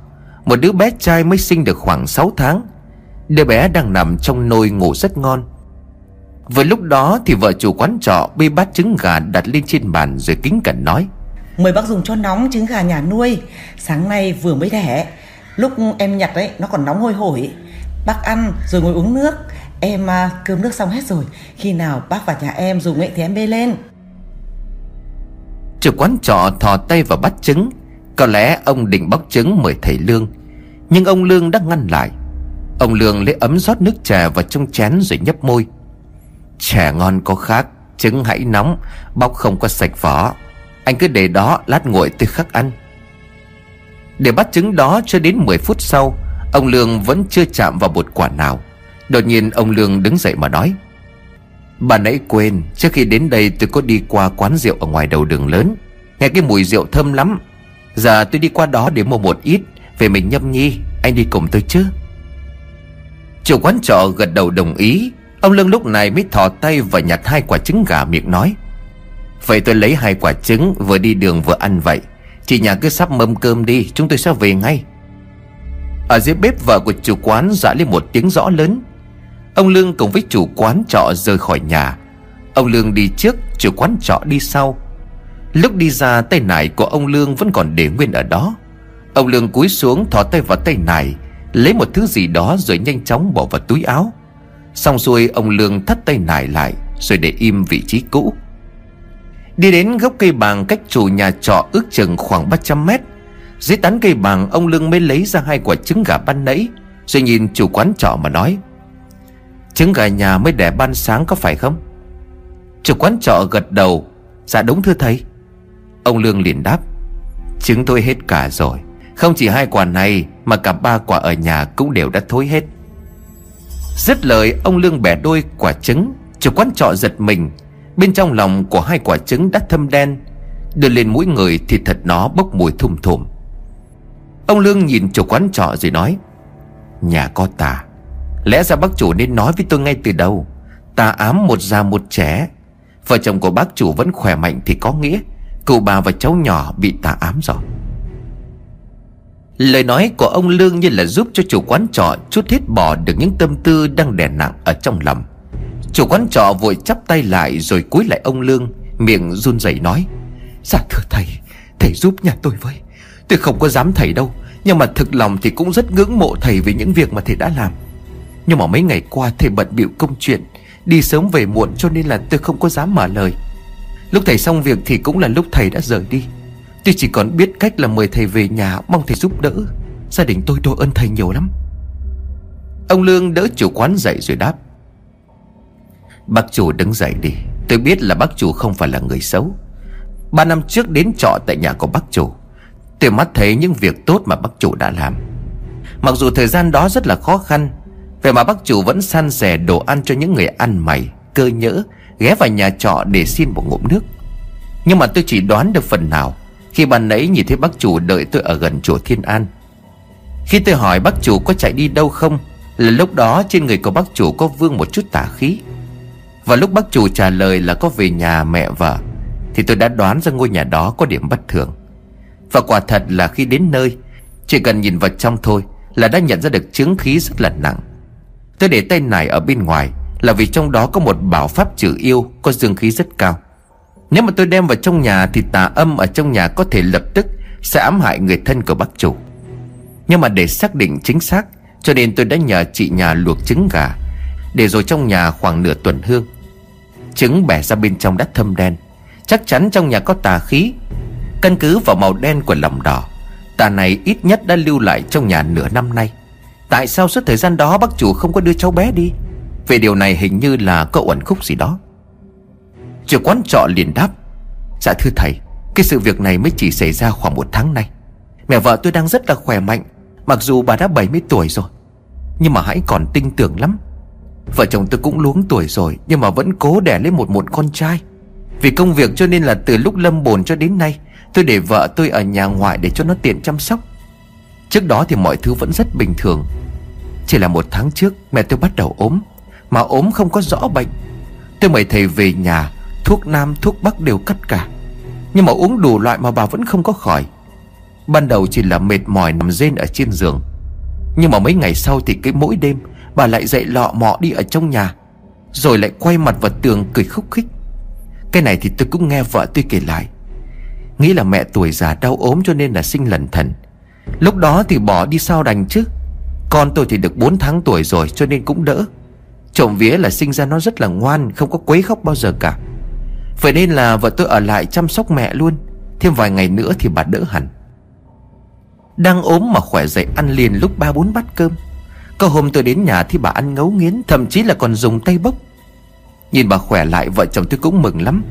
một đứa bé trai mới sinh được khoảng sáu tháng. Đứa bé đang nằm trong nôi ngủ rất ngon. Vừa lúc đó thì vợ chủ quán trọ bê bát trứng gà đặt lên trên bàn rồi kính cẩn nói: "Mời bác dùng cho nóng trứng gà nhà nuôi, sáng nay vừa mới đẻ. Lúc em nhặt ấy nó còn nóng hôi hổi. Bác ăn rồi ngồi uống nước. Em cơm nước xong hết rồi, khi nào bác vào nhà em dùng ấy thì em bê lên." Chủ quán trọ thò tay vào bát trứng. Có lẽ ông định bóc trứng mời thầy Lương, nhưng ông Lương đã ngăn lại. Ông Lương lấy ấm rót nước trà vào trong chén rồi nhấp môi: "Chè ngon có khác, trứng hãy nóng, bóc không có sạch vỏ. Anh cứ để đó, lát nguội tôi khắc ăn." Để bát trứng đó cho đến mười phút sau, ông Lương vẫn chưa chạm vào một quả nào. Đột nhiên ông Lương đứng dậy mà nói: "Bà nãy quên, trước khi đến đây tôi có đi qua quán rượu ở ngoài đầu đường lớn, nghe cái mùi rượu thơm lắm. Giờ tôi đi qua đó để mua một ít về mình nhâm nhi, anh đi cùng tôi chứ?" Chủ quán trọ gật đầu đồng ý. Ông Lương lúc này mới thò tay và nhặt hai quả trứng gà, miệng nói: "Vậy tôi lấy hai quả trứng, vừa đi đường vừa ăn vậy. Chị nhà cứ sắp mâm cơm đi, chúng tôi sẽ về ngay." Ở dưới bếp vợ của chủ quán rã lên một tiếng rõ lớn. Ông Lương cùng với chủ quán trọ rời khỏi nhà. Ông Lương đi trước, chủ quán trọ đi sau. Lúc đi ra tay nải của ông Lương vẫn còn để nguyên ở đó. Ông Lương cúi xuống thò tay vào tay nải, lấy một thứ gì đó rồi nhanh chóng bỏ vào túi áo. Xong xuôi ông Lương thắt tay nải lại rồi để im vị trí cũ. Đi đến gốc cây bàng cách chủ nhà trọ ước chừng khoảng ba trăm mét. Dưới tán cây bàng ông Lương mới lấy ra hai quả trứng gà ban nãy, rồi nhìn chủ quán trọ mà nói: "Trứng gà nhà mới đẻ ban sáng có phải không?" Chủ quán trọ gật đầu: "Dạ đúng thưa thầy." Ông Lương liền đáp: "Trứng tôi hết cả rồi, không chỉ hai quả này mà cả ba quả ở nhà cũng đều đã thối hết." Dứt lời ông Lương bẻ đôi quả trứng. Chủ quán trọ giật mình, bên trong lòng của hai quả trứng đã thâm đen, đưa lên mũi người thì thật nó bốc mùi thùm thùm. Ông Lương nhìn chủ quán trọ rồi nói: "Nhà có tà, lẽ ra bác chủ nên nói với tôi ngay từ đầu. Tà ám một già một trẻ. Vợ chồng của bác chủ vẫn khỏe mạnh thì có nghĩa cụ bà và cháu nhỏ bị tà ám rồi." Lời nói của ông Lương như là giúp cho chủ quán trọ chút hết bỏ được những tâm tư đang đè nặng ở trong lòng. Chủ quán trọ vội chắp tay lại rồi cúi lại ông Lương, miệng run rẩy nói: "Dạ thưa thầy, thầy giúp nhà tôi với. Tôi không có dám thầy đâu, nhưng mà thực lòng thì cũng rất ngưỡng mộ thầy vì những việc mà thầy đã làm. Nhưng mà mấy ngày qua thầy bận bịu công chuyện, đi sớm về muộn cho nên là tôi không có dám mở lời. Lúc thầy xong việc thì cũng là lúc thầy đã rời đi. Tôi chỉ còn biết cách là mời thầy về nhà, mong thầy giúp đỡ. Gia đình tôi đội ơn thầy nhiều lắm." Ông Lương đỡ chủ quán dậy rồi đáp: "Bác chủ đứng dậy đi. Tôi biết là bác chủ không phải là người xấu. Ba năm trước đến trọ tại nhà của bác chủ, tôi mắt thấy những việc tốt mà bác chủ đã làm. Mặc dù thời gian đó rất là khó khăn, vậy mà bác chủ vẫn san sẻ đồ ăn cho những người ăn mày, cơ nhỡ ghé vào nhà trọ để xin một ngụm nước. Nhưng mà tôi chỉ đoán được phần nào khi ban nãy nhìn thấy bác chủ đợi tôi ở gần chùa Thiên An. Khi tôi hỏi bác chủ có chạy đi đâu không, là lúc đó trên người của bác chủ có vương một chút tà khí. Và lúc bác chủ trả lời là có về nhà mẹ vợ, thì tôi đã đoán ra ngôi nhà đó có điểm bất thường. Và quả thật là khi đến nơi, chỉ cần nhìn vào trong thôi là đã nhận ra được chứng khí rất là nặng. Tôi để tay này ở bên ngoài là vì trong đó có một bảo pháp trừ yêu, có dương khí rất cao. Nếu mà tôi đem vào trong nhà thì tà âm ở trong nhà có thể lập tức sẽ ám hại người thân của bác chủ. Nhưng mà để xác định chính xác, cho nên tôi đã nhờ chị nhà luộc trứng gà, để rồi trong nhà khoảng nửa tuần hương. Trứng bẻ ra bên trong đã thâm đen, chắc chắn trong nhà có tà khí. Căn cứ vào màu đen của lòng đỏ, tà này ít nhất đã lưu lại trong nhà nửa năm nay. Tại sao suốt thời gian đó bác chủ không có đưa cháu bé đi? Về điều này hình như là có uẩn khúc gì đó. Chủ quán trọ liền đáp: Dạ thưa thầy, cái sự việc này mới chỉ xảy ra khoảng một tháng nay. Mẹ vợ tôi đang rất là khỏe mạnh, mặc dù bà đã bảy mươi tuổi rồi, nhưng mà hãy còn tinh tưởng lắm. Vợ chồng tôi cũng luống tuổi rồi, nhưng mà vẫn cố đẻ lấy một một con trai. Vì công việc cho nên là từ lúc lâm bồn cho đến nay, tôi để vợ tôi ở nhà ngoại để cho nó tiện chăm sóc. Trước đó thì mọi thứ vẫn rất bình thường. Chỉ là một tháng trước mẹ tôi bắt đầu ốm, mà ốm không có rõ bệnh. Tôi mời thầy về nhà, thuốc nam thuốc bắc đều cắt cả, nhưng mà uống đủ loại mà bà vẫn không có khỏi. Ban đầu chỉ là mệt mỏi nằm rên ở trên giường, nhưng mà mấy ngày sau thì cứ mỗi đêm bà lại dậy lọ mọ đi ở trong nhà, rồi lại quay mặt vào tường cười khúc khích. Cái này thì tôi cũng nghe vợ tôi kể lại. Nghĩ là mẹ tuổi già đau ốm cho nên là sinh lẩn thẩn. Lúc đó thì bỏ đi sao đành chứ. Con tôi thì được bốn tháng tuổi rồi cho nên cũng đỡ. Trộm vía là sinh ra nó rất là ngoan, không có quấy khóc bao giờ cả. Vậy nên là vợ tôi ở lại chăm sóc mẹ luôn. Thêm vài ngày nữa thì bà đỡ hẳn. Đang ốm mà khỏe dậy ăn liền lúc ba bốn bát cơm. Có hôm tôi đến nhà thì bà ăn ngấu nghiến, thậm chí là còn dùng tay bốc. Nhìn bà khỏe lại, vợ chồng tôi cũng mừng lắm.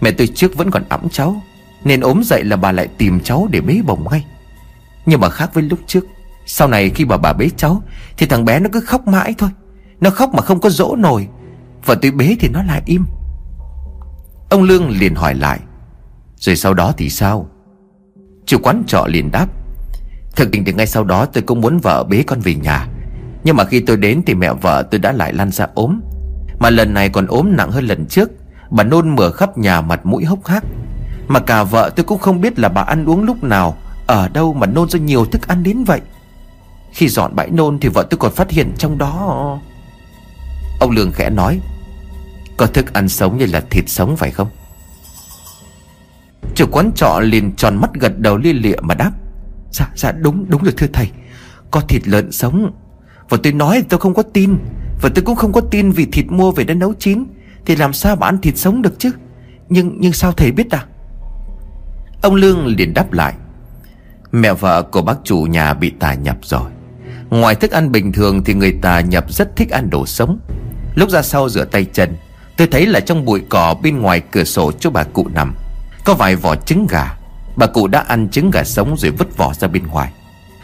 Mẹ tôi trước vẫn còn ẵm cháu, nên ốm dậy là bà lại tìm cháu để bế bồng ngay. Nhưng mà khác với lúc trước, sau này khi bà bà bế cháu thì thằng bé nó cứ khóc mãi thôi. Nó khóc mà không có dỗ nổi. Và tôi bế thì nó lại im. Ông Lương liền hỏi lại: Rồi sau đó thì sao? Chủ quán trọ liền đáp: Thực tình thì ngay sau đó tôi cũng muốn vợ bế con về nhà, nhưng mà khi tôi đến thì mẹ vợ tôi đã lại lăn ra ốm. Mà lần này còn ốm nặng hơn lần trước. Bà nôn mửa khắp nhà, mặt mũi hốc hác. Mà cả vợ tôi cũng không biết là bà ăn uống lúc nào, ở đâu mà nôn ra nhiều thức ăn đến vậy. Khi dọn bãi nôn thì vợ tôi còn phát hiện trong đó... Ông Lương khẽ nói: Có thức ăn sống như là thịt sống phải không? Chủ quán trọ liền tròn mắt gật đầu lia lịa mà đáp: Dạ dạ đúng đúng rồi thưa thầy, có thịt lợn sống. Và tôi nói tôi không có tin. Và tôi cũng không có tin vì thịt mua về đã nấu chín thì làm sao mà ăn thịt sống được chứ. Nhưng nhưng sao thầy biết à? Ông Lương liền đáp lại: Mẹ vợ của bác chủ nhà bị tà nhập rồi. Ngoài thức ăn bình thường thì người tà nhập rất thích ăn đồ sống. Lúc ra sau rửa tay chân, tôi thấy là trong bụi cỏ bên ngoài cửa sổ chỗ bà cụ nằm có vài vỏ trứng gà. Bà cụ đã ăn trứng gà sống rồi vứt vỏ ra bên ngoài.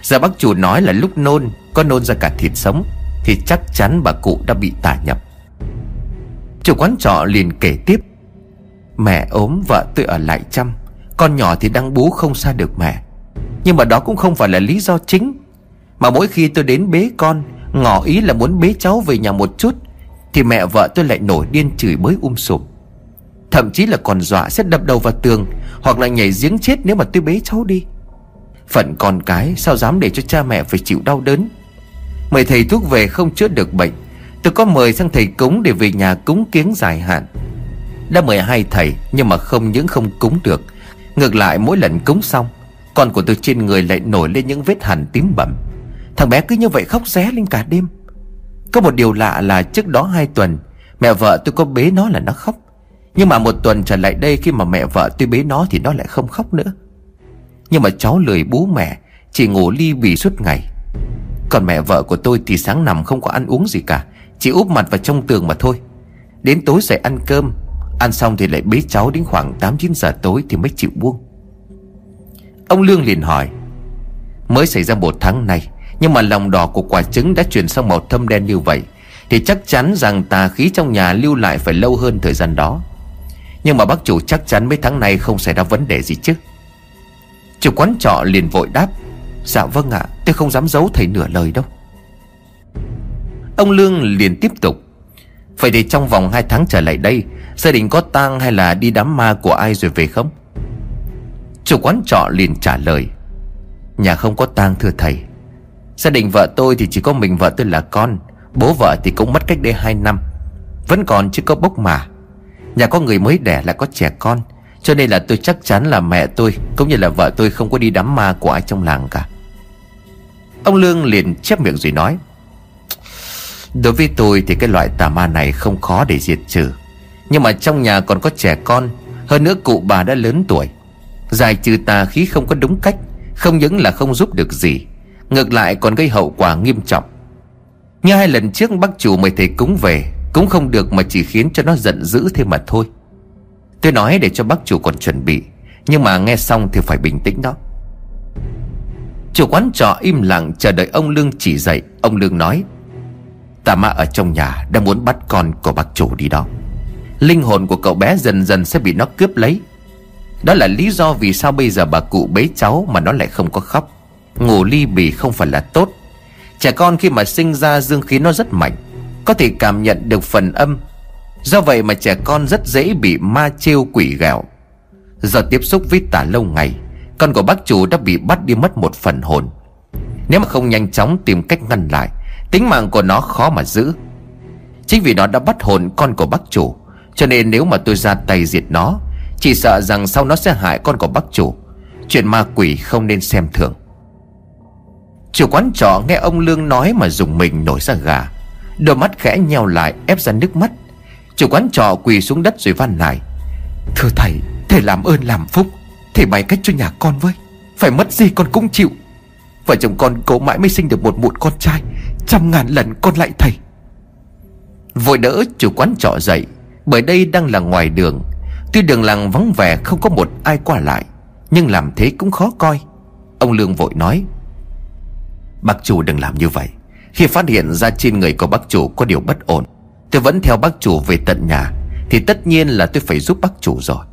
Giờ bác chủ nói là lúc nôn có nôn ra cả thịt sống, thì chắc chắn bà cụ đã bị tà nhập. Chủ quán trọ liền kể tiếp: Mẹ ốm, vợ tôi ở lại chăm. Con nhỏ thì đang bú không xa được mẹ. Nhưng mà đó cũng không phải là lý do chính. Mà mỗi khi tôi đến bế con, ngỏ ý là muốn bế cháu về nhà một chút, thì mẹ vợ tôi lại nổi điên chửi bới um sùm. Thậm chí là còn dọa sẽ đập đầu vào tường hoặc là nhảy giếng chết nếu mà tôi bế cháu đi. Phận con cái, sao dám để cho cha mẹ phải chịu đau đớn. Mời thầy thuốc về không chữa được bệnh, tôi có mời sang thầy cúng để về nhà cúng kiếng dài hạn. Đã mời hai thầy nhưng mà không những không cúng được, ngược lại mỗi lần cúng xong, con của tôi trên người lại nổi lên những vết hằn tím bẩm. Thằng bé cứ như vậy khóc ré lên cả đêm. Có một điều lạ là trước đó hai tuần mẹ vợ tôi có bế nó là nó khóc, nhưng mà một tuần trở lại đây khi mà mẹ vợ tôi bế nó thì nó lại không khóc nữa. Nhưng mà cháu lười bú mẹ, chỉ ngủ li bì suốt ngày. Còn mẹ vợ của tôi thì sáng nằm không có ăn uống gì cả, chỉ úp mặt vào trong tường mà thôi. Đến tối dậy ăn cơm, ăn xong thì lại bế cháu đến khoảng tám chín giờ tối thì mới chịu buông. Ông Lương liền hỏi: Mới xảy ra một tháng nay, nhưng mà lòng đỏ của quả trứng đã chuyển sang màu thâm đen như vậy, thì chắc chắn rằng tà khí trong nhà lưu lại phải lâu hơn thời gian đó. Nhưng mà bác chủ chắc chắn mấy tháng nay không xảy ra vấn đề gì chứ? Chủ quán trọ liền vội đáp: Dạ vâng ạ, à, tôi không dám giấu thầy nửa lời đâu. Ông Lương liền tiếp tục: Vậy thì trong vòng hai tháng trở lại đây, gia đình có tang hay là đi đám ma của ai rồi về không? Chủ quán trọ liền trả lời: Nhà không có tang thưa thầy. Gia đình vợ tôi thì chỉ có mình vợ tôi là con. Bố vợ thì cũng mất cách đây hai năm, vẫn còn chưa có bốc mà. Nhà có người mới đẻ là có trẻ con, Cho nên là tôi chắc chắn là mẹ tôi cũng như là vợ tôi không có đi đám ma của ai trong làng cả. Ông Lương liền chép miệng rồi nói: Đối với tôi thì cái loại tà ma này không khó để diệt trừ. Nhưng mà trong nhà còn có trẻ con, hơn nữa cụ bà đã lớn tuổi, giải trừ tà khí không có đúng cách, không những là không giúp được gì, ngược lại còn gây hậu quả nghiêm trọng. Như hai lần trước bác chủ mời thầy cúng về cũng không được, mà chỉ khiến cho nó giận dữ thế mà thôi. Tôi nói để cho bác chủ còn chuẩn bị, nhưng mà nghe xong thì phải bình tĩnh đó. Chủ quán trọ im lặng chờ đợi ông Lương chỉ dạy. Ông Lương nói: Tà ma ở trong nhà đang muốn bắt con của bác chủ đi đó. Linh hồn của cậu bé dần dần sẽ bị nó cướp lấy. Đó là lý do vì sao bây giờ bà cụ bế cháu mà nó lại không có khóc. Ngủ ly bì không phải là tốt. Trẻ con khi mà sinh ra dương khí nó rất mạnh, có thể cảm nhận được phần âm. Do vậy mà trẻ con rất dễ bị ma trêu quỷ ghẹo. Do tiếp xúc với tà lâu ngày, con của bác chủ đã bị bắt đi mất một phần hồn. Nếu mà không nhanh chóng tìm cách ngăn lại, tính mạng của nó khó mà giữ. Chính vì nó đã bắt hồn con của bác chủ, cho nên nếu mà tôi ra tay diệt nó, chỉ sợ rằng sau nó sẽ hại con của bác chủ. Chuyện ma quỷ không nên xem thường. Chủ quán trọ nghe ông Lương nói mà rùng mình nổi ra gà, đôi mắt khẽ nheo lại ép ra nước mắt. Chủ quán trọ quỳ xuống đất rồi van nài: Thưa thầy, thầy làm ơn làm phúc, thầy bày cách cho nhà con với. Phải mất gì con cũng chịu. Vợ chồng con cố mãi mới sinh được một mụn con trai, trăm ngàn lần con lại thầy. Vội đỡ chủ quán trọ dậy, bởi đây đang là ngoài đường. Tuy đường làng vắng vẻ không có một ai qua lại, nhưng làm thế cũng khó coi. Ông Lương vội nói: Bác chủ đừng làm như vậy. Khi phát hiện ra trên người của bác chủ có điều bất ổn, tôi vẫn theo bác chủ về tận nhà, thì tất nhiên là tôi phải giúp bác chủ rồi.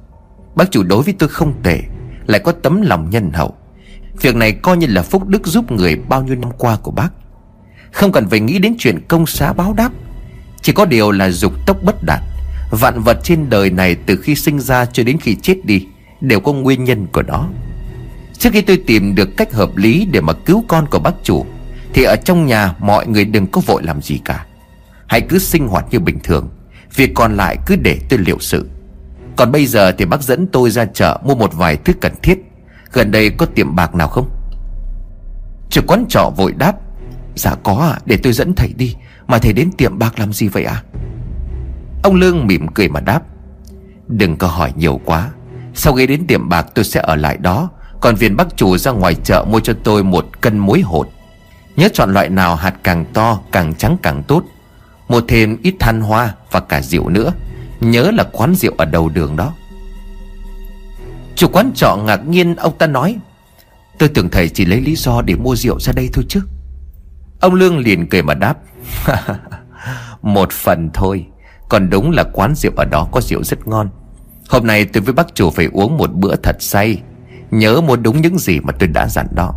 Bác chủ đối với tôi không tệ, lại có tấm lòng nhân hậu. Việc này coi như là phúc đức giúp người bao nhiêu năm qua của bác. Không cần phải nghĩ đến chuyện công xá báo đáp. Chỉ có điều là dục tốc bất đạt. Vạn vật trên đời này từ khi sinh ra cho đến khi chết đi đều có nguyên nhân của nó. Trước khi tôi tìm được cách hợp lý để mà cứu con của bác chủ, thì ở trong nhà mọi người đừng có vội làm gì cả. Hãy cứ sinh hoạt như bình thường, việc còn lại cứ để tôi liệu sự. Còn bây giờ thì bác dẫn tôi ra chợ mua một vài thứ cần thiết. Gần đây có tiệm bạc nào không? Chủ quán trọ vội đáp: Dạ có ạ, để tôi dẫn thầy đi. Mà thầy đến tiệm bạc làm gì vậy ạ? Ông Lương mỉm cười mà đáp: Đừng có hỏi nhiều quá. Sau khi đến tiệm bạc tôi sẽ ở lại đó. Còn viên bác chủ ra ngoài chợ mua cho tôi một cân muối hột. Nhớ chọn loại nào hạt càng to càng trắng càng tốt. Mua thêm ít than hoa và cả rượu nữa. Nhớ là quán rượu ở đầu đường đó. Chủ quán trọ ngạc nhiên. Ông ta nói: Tôi tưởng thầy chỉ lấy lý do để mua rượu ra đây thôi chứ. Ông Lương liền cười mà đáp: Một phần thôi. Còn đúng là quán rượu ở đó có rượu rất ngon. Hôm nay tôi với bác chủ phải uống một bữa thật say. Nhớ mua đúng những gì mà tôi đã dặn đó.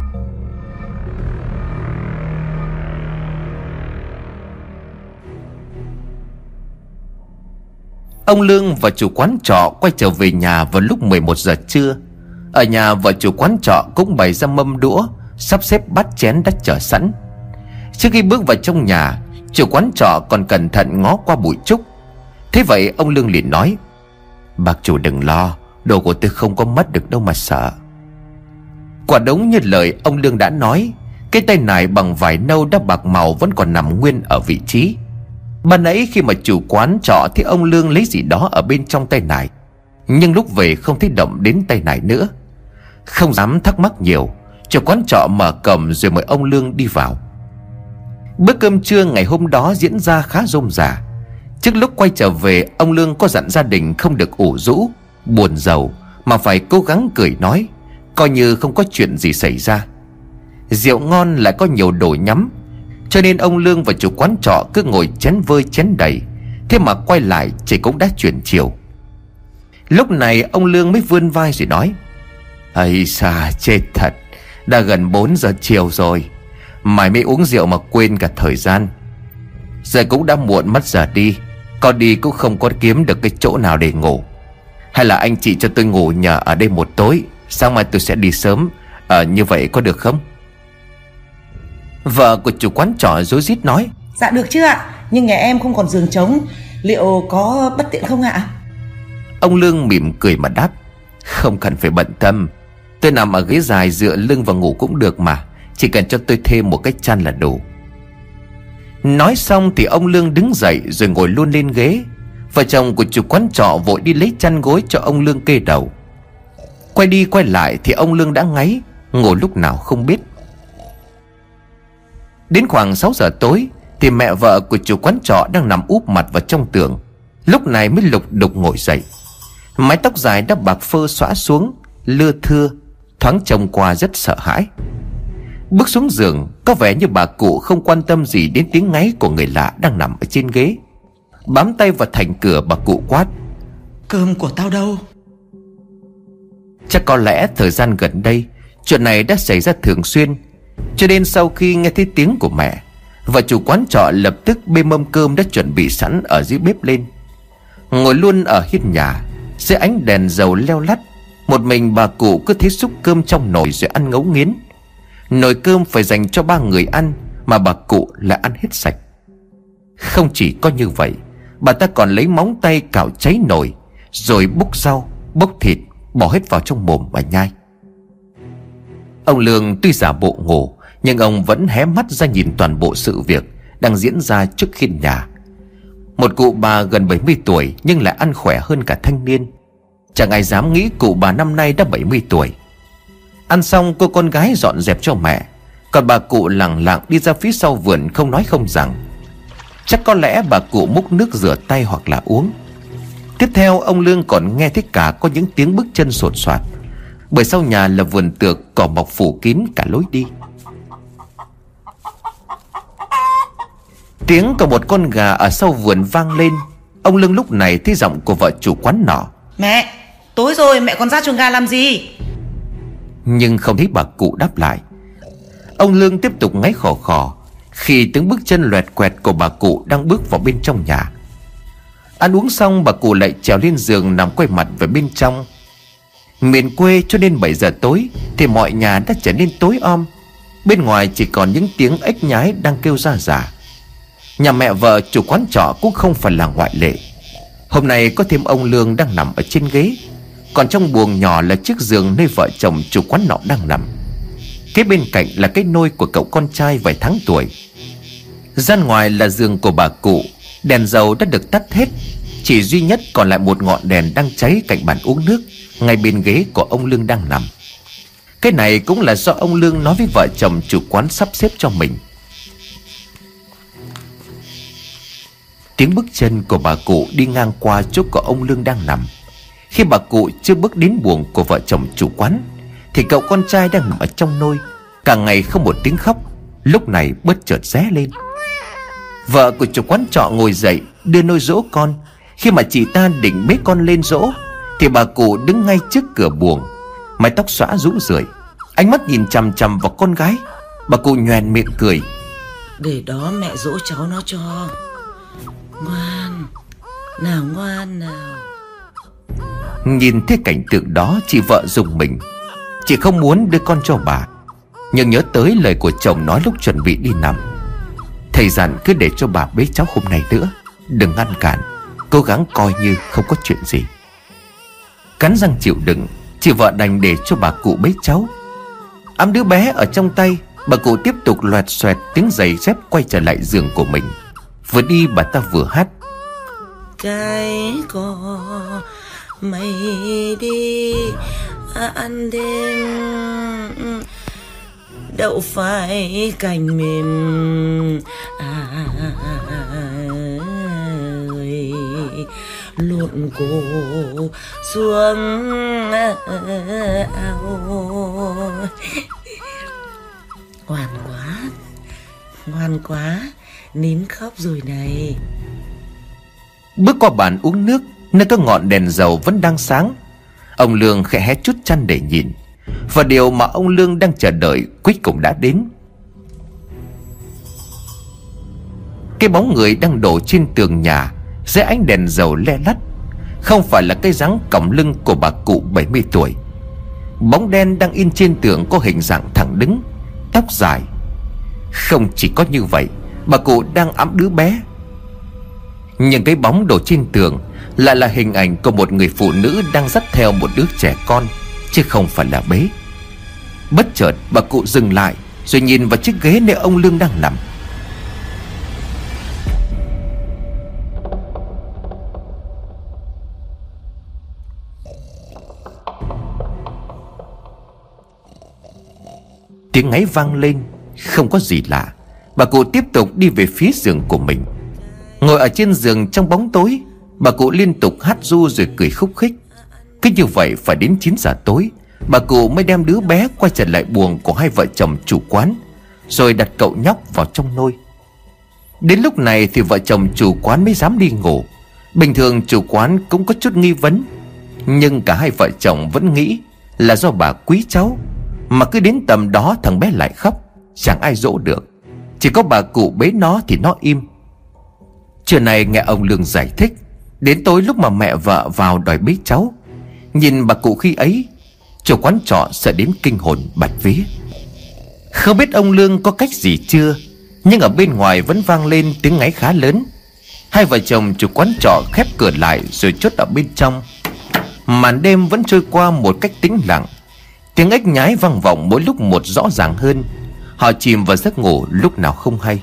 Ông Lương và chủ quán trọ quay trở về nhà vào lúc mười một giờ trưa. Ở nhà vợ chủ quán trọ cũng bày ra mâm đũa, sắp xếp bát chén đã chờ sẵn. Trước khi bước vào trong nhà, chủ quán trọ còn cẩn thận ngó qua bụi trúc. Thế vậy ông Lương liền nói: Bác chủ đừng lo, đồ của tôi không có mất được đâu mà sợ. Quả đúng như lời ông Lương đã nói. Cái tay nải bằng vải nâu đã bạc màu vẫn còn nằm nguyên ở vị trí. Ban nãy khi mà chủ quán trọ thì ông Lương lấy gì đó ở bên trong tay nải, nhưng lúc về không thấy động đến tay nải nữa. Không dám thắc mắc nhiều, chủ quán trọ mở cổng rồi mời ông Lương đi vào. Bữa cơm trưa ngày hôm đó diễn ra khá rôm rả. Trước lúc quay trở về, ông Lương có dặn gia đình không được ủ rũ, buồn rầu, mà phải cố gắng cười nói, coi như không có chuyện gì xảy ra. Rượu ngon lại có nhiều đồ nhắm, cho nên ông Lương và chủ quán trọ cứ ngồi chén vơi chén đầy. Thế mà quay lại trời cũng đã chuyển chiều. Lúc này ông Lương mới vươn vai rồi nói: Ây xa, chết thật, đã gần bốn giờ chiều rồi. Mày mới uống rượu mà quên cả thời gian. Giờ cũng đã muộn mất giờ đi, có đi cũng không có kiếm được cái chỗ nào để ngủ. Hay là anh chị cho tôi ngủ nhờ ở đây một tối, sáng mai tôi sẽ đi sớm. Ờ à, như vậy có được không? Vợ của chủ quán trọ rối rít nói: Dạ được chứ ạ, nhưng nhà em không còn giường trống, liệu có bất tiện không ạ? Ông Lương mỉm cười mà đáp: Không cần phải bận tâm, tôi nằm ở ghế dài dựa lưng và ngủ cũng được mà. Chỉ cần cho tôi thêm một cái chăn là đủ. Nói xong thì ông Lương đứng dậy rồi ngồi luôn lên ghế. Vợ chồng của chủ quán trọ vội đi lấy chăn gối cho ông Lương kê đầu. Quay đi quay lại thì ông Lương đã ngáy ngồi lúc nào không biết. Đến khoảng sáu giờ tối thì mẹ vợ của chủ quán trọ đang nằm úp mặt vào trong tường, lúc này mới lục đục ngồi dậy. Mái tóc dài đã bạc phơ xõa xuống lưa thưa, thoáng trông qua rất sợ hãi. Bước xuống giường, có vẻ như bà cụ không quan tâm gì đến tiếng ngáy của người lạ đang nằm ở trên ghế. Bám tay vào thành cửa, bà cụ quát: "Cơm của tao đâu?" Chắc có lẽ thời gian gần đây chuyện này đã xảy ra thường xuyên, cho nên sau khi nghe thấy tiếng của mẹ, vợ chủ quán trọ lập tức bê mâm cơm đã chuẩn bị sẵn ở dưới bếp lên. Ngồi luôn ở hiên nhà, dưới ánh đèn dầu leo lắt, một mình bà cụ cứ thế xúc cơm trong nồi rồi ăn ngấu nghiến. Nồi cơm phải dành cho ba người ăn mà bà cụ lại ăn hết sạch. Không chỉ có như vậy, bà ta còn lấy móng tay cạo cháy nồi, rồi bốc rau, bốc thịt, bỏ hết vào trong mồm và nhai. Ông Lương tuy giả bộ ngủ nhưng ông vẫn hé mắt ra nhìn toàn bộ sự việc đang diễn ra trước hiên nhà. Một cụ bà gần bảy mươi tuổi nhưng lại ăn khỏe hơn cả thanh niên. Chẳng ai dám nghĩ cụ bà năm nay đã bảy mươi tuổi. Ăn xong, cô con gái dọn dẹp cho mẹ, còn bà cụ lẳng lặng đi ra phía sau vườn không nói không rằng. Chắc có lẽ bà cụ múc nước rửa tay hoặc là uống. Tiếp theo, ông Lương còn nghe thấy cả có những tiếng bước chân sột soạt, bởi sau nhà là vườn tược cỏ mọc phủ kín cả lối đi. Tiếng của một con gà ở sau vườn vang lên. Ông Lương lúc này thấy giọng của vợ chủ quán nọ: "Mẹ, tối rồi mẹ còn ra chuồng gà làm gì?" Nhưng không thấy bà cụ đáp lại. Ông Lương tiếp tục ngáy khò khò khi tiếng bước chân loẹt quẹt của bà cụ đang bước vào bên trong nhà. Ăn uống xong, bà cụ lại trèo lên giường nằm quay mặt về bên trong. Miền quê cho đến bảy giờ tối thì mọi nhà đã trở nên tối om. Bên ngoài chỉ còn những tiếng ếch nhái đang kêu ra rả. Nhà mẹ vợ chủ quán trọ cũng không phải là ngoại lệ. Hôm nay có thêm ông Lương đang nằm ở trên ghế, còn trong buồng nhỏ là chiếc giường nơi vợ chồng chủ quán nọ đang nằm. Kế bên cạnh là cái nôi của cậu con trai vài tháng tuổi. Gian ngoài là giường của bà cụ. Đèn dầu đã được tắt hết, chỉ duy nhất còn lại một ngọn đèn đang cháy cạnh bàn uống nước, ngay bên ghế của ông Lương đang nằm. Cái này cũng là do ông Lương nói với vợ chồng chủ quán sắp xếp cho mình. Tiếng bước chân của bà cụ đi ngang qua chỗ của ông Lương đang nằm. Khi bà cụ chưa bước đến buồng của vợ chồng chủ quán thì cậu con trai đang nằm ở trong nôi, cả ngày không một tiếng khóc, lúc này bất chợt ré lên. Vợ của chủ quán trọ ngồi dậy đưa nôi dỗ con. Khi mà chị ta định bế con lên dỗ thì bà cụ đứng ngay trước cửa buồng, mái tóc xõa rũ rượi, ánh mắt nhìn chằm chằm vào con gái. Bà cụ nhoẻn miệng cười: "Để đó mẹ dỗ cháu nó cho. Ngoan, nào ngoan nào." Nhìn thấy cảnh tượng đó, chị vợ rùng mình. Chị không muốn đưa con cho bà, nhưng nhớ tới lời của chồng nói lúc chuẩn bị đi nằm. Thầy dặn cứ để cho bà bế cháu hôm nay nữa, đừng ngăn cản, cố gắng coi như không có chuyện gì. Cắn răng chịu đựng, chị vợ đành để cho bà cụ bế cháu. Ẵm đứa bé ở trong tay, bà cụ tiếp tục loẹt xoẹt tiếng giày dép quay trở lại giường của mình. Vừa đi bà ta vừa hát: "Cái cò mày đi ăn đêm, đậu phải cành mềm à, ơi, lộn cổ xuống ao." "Ngoan quá, ngoan quá, nín khóc rồi này." Bước qua bàn uống nước, nơi các ngọn đèn dầu vẫn đang sáng, ông Lương khẽ hé chút chăn để nhìn. Và điều mà ông Lương đang chờ đợi cuối cùng đã đến. Cái bóng người đang đổ trên tường nhà dưới ánh đèn dầu le lắt không phải là cái dáng còng lưng của bà cụ bảy mươi tuổi. Bóng đen đang in trên tường có hình dạng thẳng đứng, tóc dài. Không chỉ có như vậy, bà cụ đang ẵm đứa bé. Nhưng cái bóng đổ trên tường lại là hình ảnh của một người phụ nữ đang dắt theo một đứa trẻ con, chứ không phải là bé. Bất chợt bà cụ dừng lại rồi nhìn vào chiếc ghế nơi ông Lương đang nằm. Tiếng ngáy vang lên, không có gì lạ. Bà cụ tiếp tục đi về phía giường của mình. Ngồi ở trên giường trong bóng tối, bà cụ liên tục hát ru rồi cười khúc khích. Cứ như vậy phải đến chín giờ tối, bà cụ mới đem đứa bé quay trở lại buồng của hai vợ chồng chủ quán, rồi đặt cậu nhóc vào trong nôi. Đến lúc này thì vợ chồng chủ quán mới dám đi ngủ. Bình thường chủ quán cũng có chút nghi vấn, nhưng cả hai vợ chồng vẫn nghĩ là do bà quý cháu. Mà cứ đến tầm đó thằng bé lại khóc, chẳng ai dỗ được. Chỉ có bà cụ bế nó thì nó im. Trưa nay nghe ông Lương giải thích, đến tối lúc mà mẹ vợ vào đòi bế cháu, nhìn bà cụ khi ấy, chủ quán trọ sợ đến kinh hồn bạt vía. Không biết ông Lương có cách gì chưa, nhưng ở bên ngoài vẫn vang lên tiếng ngáy khá lớn. Hai vợ chồng chủ quán trọ khép cửa lại rồi chốt ở bên trong. Màn đêm vẫn trôi qua một cách tĩnh lặng. Tiếng ếch nhái vang vọng mỗi lúc một rõ ràng hơn. Họ chìm vào giấc ngủ lúc nào không hay.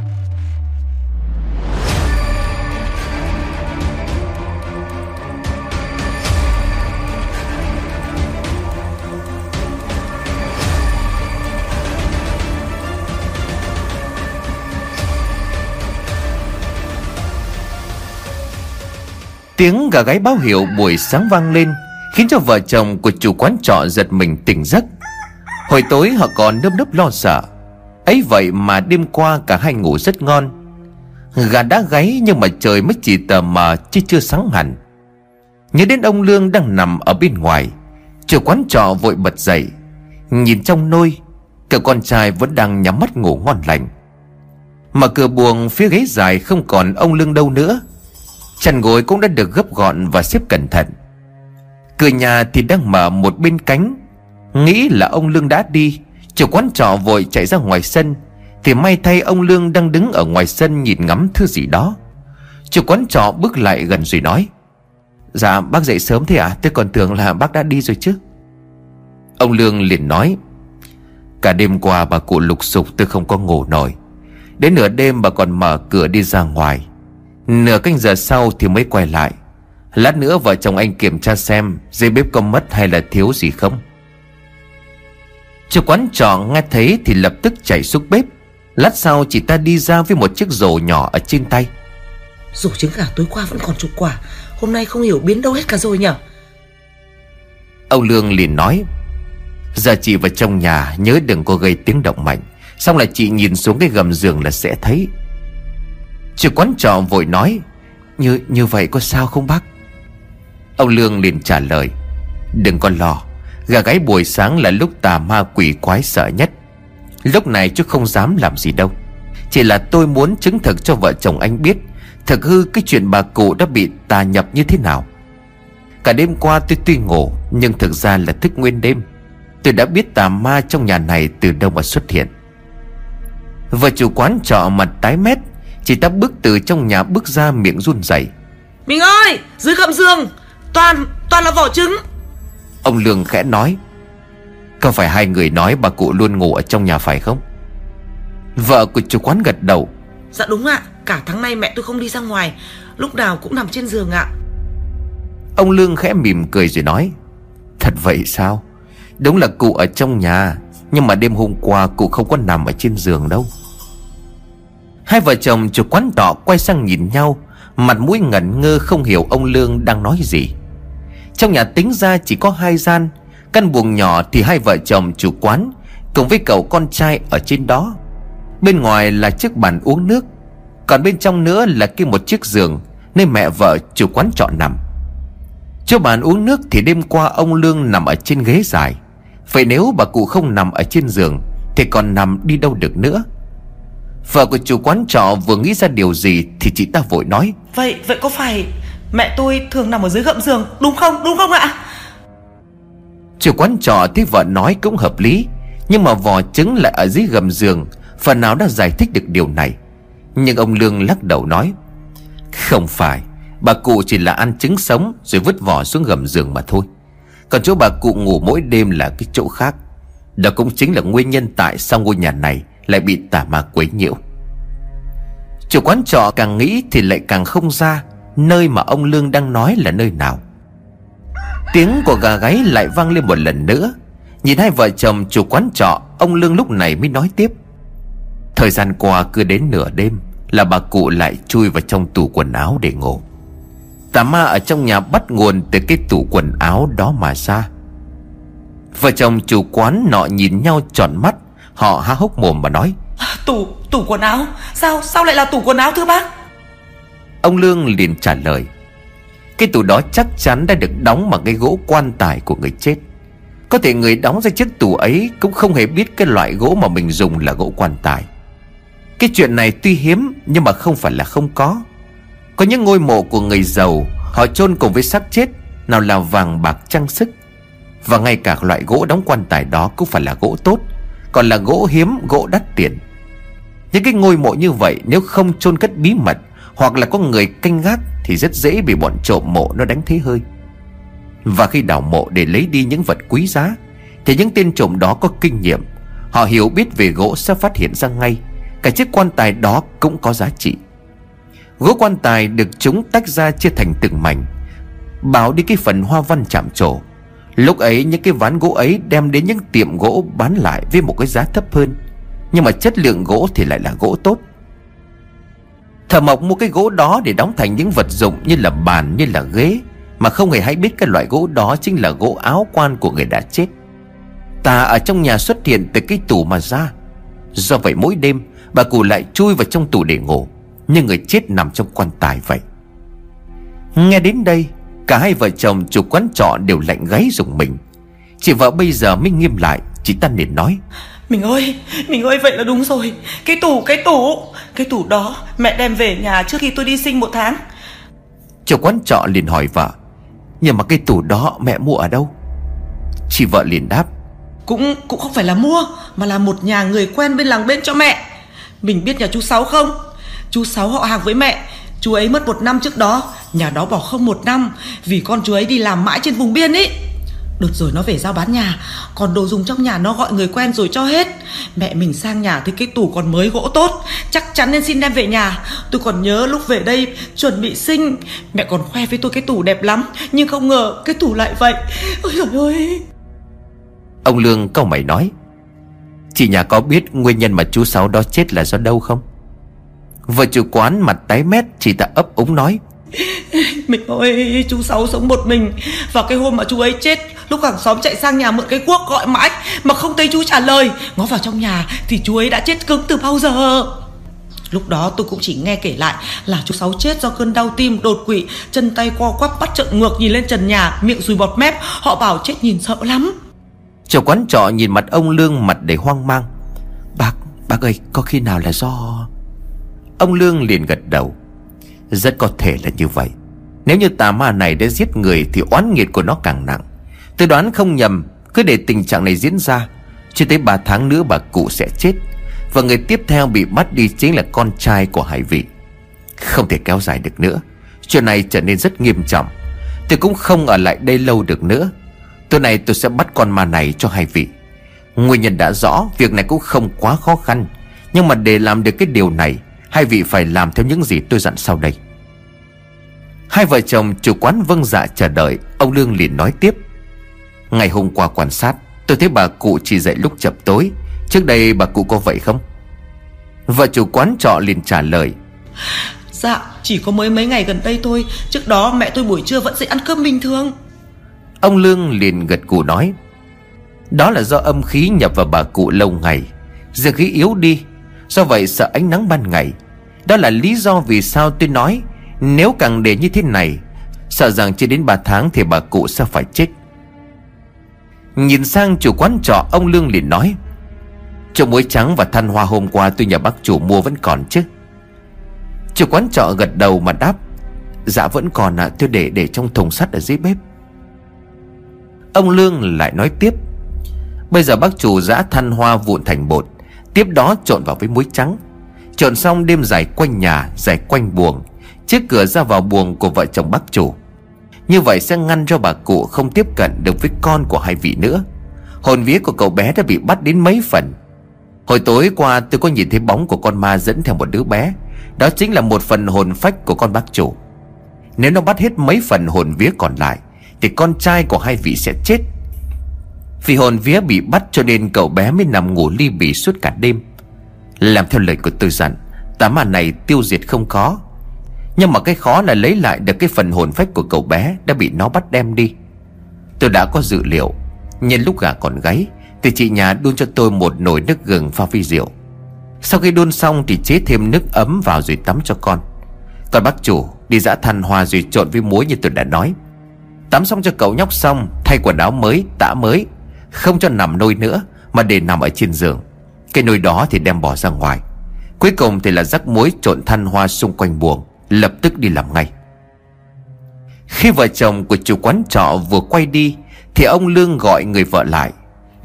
Tiếng gà gáy báo hiệu buổi sáng vang lên, khiến cho vợ chồng của chủ quán trọ giật mình tỉnh giấc. Hồi tối họ còn nơm nớp lo sợ. Ấy vậy mà đêm qua cả hai ngủ rất ngon. Gà đã gáy nhưng mà trời mới chỉ tờ mờ chứ chưa sáng hẳn. Nhớ đến ông Lương đang nằm ở bên ngoài, chủ quán trọ vội bật dậy. Nhìn trong nôi, cậu con trai vẫn đang nhắm mắt ngủ ngon lành. Mở cửa buồng, phía ghế dài không còn ông Lương đâu nữa. Chăn gối cũng đã được gấp gọn và xếp cẩn thận. Cửa nhà thì đang mở một bên cánh. Nghĩ là ông Lương đã đi, chủ quán trọ vội chạy ra ngoài sân. Thì may thay ông Lương đang đứng ở ngoài sân nhìn ngắm thứ gì đó. Chủ quán trọ bước lại gần rồi nói: "Dạ bác dậy sớm thế à? Tôi còn tưởng là bác đã đi rồi chứ." Ông Lương liền nói: "Cả đêm qua bà cụ lục sục tôi không có ngủ nổi. Đến nửa đêm bà còn mở cửa đi ra ngoài. Nửa canh giờ sau thì mới quay lại. Lát nữa vợ chồng anh kiểm tra xem dưới bếp có mất hay là thiếu gì không." Chủ quán trọ nghe thấy thì lập tức chạy xuống bếp. Lát sau chị ta đi ra với một chiếc rổ nhỏ ở trên tay. "Rổ trứng gà tối qua vẫn còn chục quả, hôm nay không hiểu biến đâu hết cả rồi nhở?" Ông Lương liền nói: "Giờ chị vào trong nhà nhớ đừng có gây tiếng động mạnh. Xong là chị nhìn xuống cái gầm giường là sẽ thấy." Chủ quán trọ vội nói: Như như vậy có sao không bác?" Ông Lương liền trả lời: "Đừng có lo. Gà gáy buổi sáng là lúc tà ma quỷ quái sợ nhất. Lúc này chứ không dám làm gì đâu. Chỉ là tôi muốn chứng thực cho vợ chồng anh biết thực hư cái chuyện bà cụ đã bị tà nhập như thế nào. Cả đêm qua tôi tuy ngủ nhưng thực ra là thức nguyên đêm. Tôi đã biết tà ma trong nhà này từ đâu mà xuất hiện." Vợ chủ quán trọ mặt tái mét. Chị ta bước từ trong nhà bước ra, miệng run rẩy: "Mình ơi, dưới gầm giường toàn toàn là vỏ trứng." Ông Lương khẽ nói: "Có phải hai người nói bà cụ luôn ngủ ở trong nhà phải không?" Vợ của chủ quán gật đầu: "Dạ đúng ạ, cả tháng nay mẹ tôi không đi ra ngoài, lúc nào cũng nằm trên giường ạ." Ông Lương khẽ mỉm cười rồi nói: "Thật vậy sao? Đúng là cụ ở trong nhà, nhưng mà đêm hôm qua cụ không có nằm ở trên giường đâu." Hai vợ chồng chủ quán trọ quay sang nhìn nhau, mặt mũi ngẩn ngơ không hiểu ông Lương đang nói gì. Trong nhà tính ra chỉ có hai gian, Căn buồng nhỏ thì hai vợ chồng chủ quán cùng với cậu con trai ở trên đó. Bên ngoài là chiếc bàn uống nước, còn bên trong nữa là kia một chiếc giường nơi mẹ vợ chủ quán chọn nằm. Chỗ bàn uống nước thì đêm qua ông Lương nằm ở trên ghế dài. Vậy nếu bà cụ không nằm ở trên giường thì còn nằm đi đâu được nữa. Vợ của chủ quán trọ vừa nghĩ ra điều gì thì chị ta vội nói: Vậy vậy có phải mẹ tôi thường nằm ở dưới gầm giường đúng không, đúng không ạ? Chủ quán trọ thấy vợ nói cũng hợp lý, nhưng mà vỏ trứng lại ở dưới gầm giường, phần nào đã giải thích được điều này. Nhưng ông Lương lắc đầu nói: Không phải, bà cụ chỉ là ăn trứng sống rồi vứt vỏ xuống gầm giường mà thôi. Còn chỗ bà cụ ngủ mỗi đêm là cái chỗ khác. Đó cũng chính là nguyên nhân tại sao ngôi nhà này lại bị tà ma quấy nhiễu. Chủ quán trọ càng nghĩ thì lại càng không ra nơi mà ông Lương đang nói là nơi nào. Tiếng của gà gáy lại vang lên một lần nữa. Nhìn hai vợ chồng chủ quán trọ, ông Lương lúc này mới nói tiếp: Thời gian qua cứ đến nửa đêm là bà cụ lại chui vào trong tủ quần áo để ngủ. Tà ma ở trong nhà bắt nguồn từ cái tủ quần áo đó mà ra. Vợ chồng chủ quán nọ nhìn nhau tròn mắt, họ há hốc mồm mà nói: Tủ, tủ quần áo? Sao, sao lại là tủ quần áo thưa bác? Ông Lương liền trả lời: Cái tủ đó chắc chắn đã được đóng bằng cái gỗ quan tài của người chết. Có thể người đóng ra chiếc tủ ấy cũng không hề biết cái loại gỗ mà mình dùng là gỗ quan tài. Cái chuyện này tuy hiếm nhưng mà không phải là không có. Có những ngôi mộ của người giàu, họ chôn cùng với xác chết nào là vàng bạc trang sức. Và ngay cả loại gỗ đóng quan tài đó cũng phải là gỗ tốt, còn là gỗ hiếm, gỗ đắt tiền. Những cái ngôi mộ như vậy nếu không chôn cất bí mật hoặc là có người canh gác thì rất dễ bị bọn trộm mộ nó đánh thế hơi. Và khi đào mộ để lấy đi những vật quý giá thì những tên trộm đó có kinh nghiệm, họ hiểu biết về gỗ sẽ phát hiện ra ngay cả chiếc quan tài đó cũng có giá trị. Gỗ quan tài được chúng tách ra chia thành từng mảnh, bảo đi cái phần hoa văn chạm trổ. Lúc ấy những cái ván gỗ ấy đem đến những tiệm gỗ bán lại với một cái giá thấp hơn, nhưng mà chất lượng gỗ thì lại là gỗ tốt. Thợ mộc mua cái gỗ đó để đóng thành những vật dụng như là bàn, như là ghế, mà không hề hay biết cái loại gỗ đó chính là gỗ áo quan của người đã chết. Tà ở trong nhà xuất hiện từ cái tủ mà ra. Do vậy mỗi đêm bà cụ lại chui vào trong tủ để ngủ, như người chết nằm trong quan tài vậy. Nghe đến đây, cả hai vợ chồng chủ quán trọ đều lạnh gáy rùng mình. Chị vợ bây giờ mới nghiêm lại, chị ta liền nói: Mình ơi, mình ơi, vậy là đúng rồi. Cái tủ, cái tủ, cái tủ đó mẹ đem về nhà trước khi tôi đi sinh một tháng. Chủ quán trọ liền hỏi vợ: Nhưng mà cái tủ đó mẹ mua ở đâu? Chị vợ liền đáp: Cũng cũng không phải là mua, mà là một nhà người quen bên làng bên cho mẹ. Mình biết nhà chú Sáu không? Chú Sáu họ hàng với mẹ. Chú ấy mất một năm trước đó. Nhà đó bỏ không một năm vì con chú ấy đi làm mãi trên vùng biên ý. Đợt rồi nó về giao bán nhà, còn đồ dùng trong nhà nó gọi người quen rồi cho hết. Mẹ mình sang nhà thì cái tủ còn mới gỗ tốt, chắc chắn nên xin đem về nhà. Tôi còn nhớ lúc về đây chuẩn bị sinh, mẹ còn khoe với tôi cái tủ đẹp lắm, nhưng không ngờ cái tủ lại vậy. Ôi trời ơi! Ông Lương cau mày nói: Chị nhà có biết nguyên nhân mà chú Sáu đó chết là do đâu không? Vợ chủ quán mặt tái mét, chị ta ấp úng nói: Mình ơi, chú Sáu sống một mình. Và cái hôm mà chú ấy chết, lúc hàng xóm chạy sang nhà mượn cái cuốc gọi mãi mà không thấy chú trả lời. Ngó vào trong nhà thì chú ấy đã chết cứng từ bao giờ. Lúc đó tôi cũng chỉ nghe kể lại là chú Sáu chết do cơn đau tim đột quỵ, chân tay co quắp, bắt trợn ngược nhìn lên trần nhà, miệng dùi bọt mép. Họ bảo chết nhìn sợ lắm. Chủ quán trọ nhìn mặt ông Lương, mặt đầy hoang mang: Bác, bác ơi, có khi nào là do... Ông Lương liền gật đầu: Rất có thể là như vậy. Nếu như tà ma này đã giết người thì oán nghiệt của nó càng nặng. Tôi đoán không nhầm, cứ để tình trạng này diễn ra, chưa tới ba tháng nữa bà cụ sẽ chết. Và người tiếp theo bị bắt đi chính là con trai của hai vị. Không thể kéo dài được nữa, chuyện này trở nên rất nghiêm trọng. Tôi cũng không ở lại đây lâu được nữa. Tối nay tôi sẽ bắt con ma này cho hai vị. Nguyên nhân đã rõ, việc này cũng không quá khó khăn. Nhưng mà để làm được cái điều này, hai vị phải làm theo những gì tôi dặn sau đây. Hai vợ chồng chủ quán vâng dạ chờ đợi. Ông Lương liền nói tiếp: Ngày hôm qua quan sát, tôi thấy bà cụ chỉ dậy lúc chập tối. Trước đây bà cụ có vậy không? Vợ chủ quán trọ liền trả lời: Dạ, chỉ có mới mấy ngày gần đây thôi. Trước đó mẹ tôi buổi trưa vẫn dậy ăn cơm bình thường. Ông Lương liền gật gù nói: Đó là do âm khí nhập vào bà cụ lâu ngày, dương khí yếu đi, do vậy sợ ánh nắng ban ngày. Đó là lý do vì sao tôi nói nếu càng để như thế này, sợ rằng chưa đến ba tháng thì bà cụ sẽ phải chết. Nhìn sang chủ quán trọ, ông Lương liền nói: "Chỗ muối trắng và than hoa hôm qua tôi nhờ bác chủ mua vẫn còn chứ?" Chủ quán trọ gật đầu mà đáp: "Dạ vẫn còn ạ, à, tôi để để trong thùng sắt ở dưới bếp." Ông Lương lại nói tiếp: "Bây giờ bác chủ giã than hoa vụn thành bột, tiếp đó trộn vào với muối trắng. Trộn xong đêm rải quanh nhà, rải quanh buồng, trước cửa ra vào buồng của vợ chồng bác chủ. Như vậy sẽ ngăn cho bà cụ không tiếp cận được với con của hai vị nữa. Hồn vía của cậu bé đã bị bắt đến mấy phần. Hồi tối qua tôi có nhìn thấy bóng của con ma dẫn theo một đứa bé. Đó chính là một phần hồn phách của con bác chủ. Nếu nó bắt hết mấy phần hồn vía còn lại thì con trai của hai vị sẽ chết. Vì hồn vía bị bắt cho nên cậu bé mới nằm ngủ li bì suốt cả đêm. Làm theo lời của tôi dặn, tà ma này tiêu diệt không khó, nhưng mà cái khó là lấy lại được cái phần hồn phách của cậu bé đã bị nó bắt đem đi. Tôi đã có dự liệu, nhân lúc gà còn gáy thì chị nhà đun cho tôi một nồi nước gừng pha vi rượu. Sau khi đun xong thì chế thêm nước ấm vào rồi tắm cho con. Còn bác chủ đi giã than hoa rồi trộn với muối như tôi đã nói. Tắm xong cho cậu nhóc xong, thay quần áo mới, tã mới, không cho nằm nôi nữa mà để nằm ở trên giường. Cái nồi đó thì đem bỏ ra ngoài. Cuối cùng thì là rắc muối trộn than hoa xung quanh buồng, lập tức đi làm ngay." Khi vợ chồng của chủ quán trọ vừa quay đi thì ông Lương gọi người vợ lại,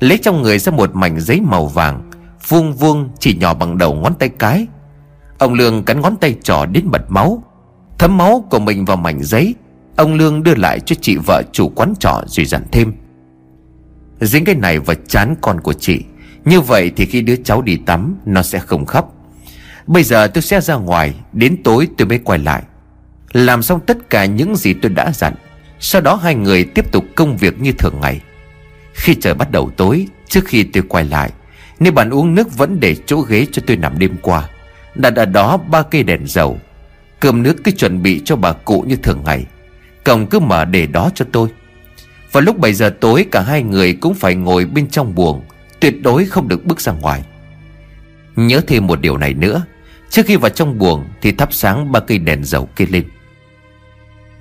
lấy trong người ra một mảnh giấy màu vàng vuông vuông chỉ nhỏ bằng đầu ngón tay cái. Ông Lương cắn ngón tay trỏ đến bật máu. Thấm máu của mình vào mảnh giấy, ông Lương đưa lại cho chị vợ chủ quán trọ rồi dặn thêm: "Dính cái này vào trán con của chị, như vậy thì khi đứa cháu đi tắm nó sẽ không khóc. Bây giờ tôi sẽ ra ngoài, đến tối tôi mới quay lại. Làm xong tất cả những gì tôi đã dặn, sau đó hai người tiếp tục công việc như thường ngày. Khi trời bắt đầu tối, trước khi tôi quay lại, nơi bàn uống nước vẫn để chỗ ghế cho tôi nằm đêm qua, đặt ở đó ba cây đèn dầu. Cơm nước cứ chuẩn bị cho bà cụ như thường ngày, cổng cứ mở để đó cho tôi. Vào lúc bảy giờ tối cả hai người cũng phải ngồi bên trong buồng, tuyệt đối không được bước ra ngoài. Nhớ thêm một điều này nữa, trước khi vào trong buồng thì thắp sáng ba cây đèn dầu kia lên."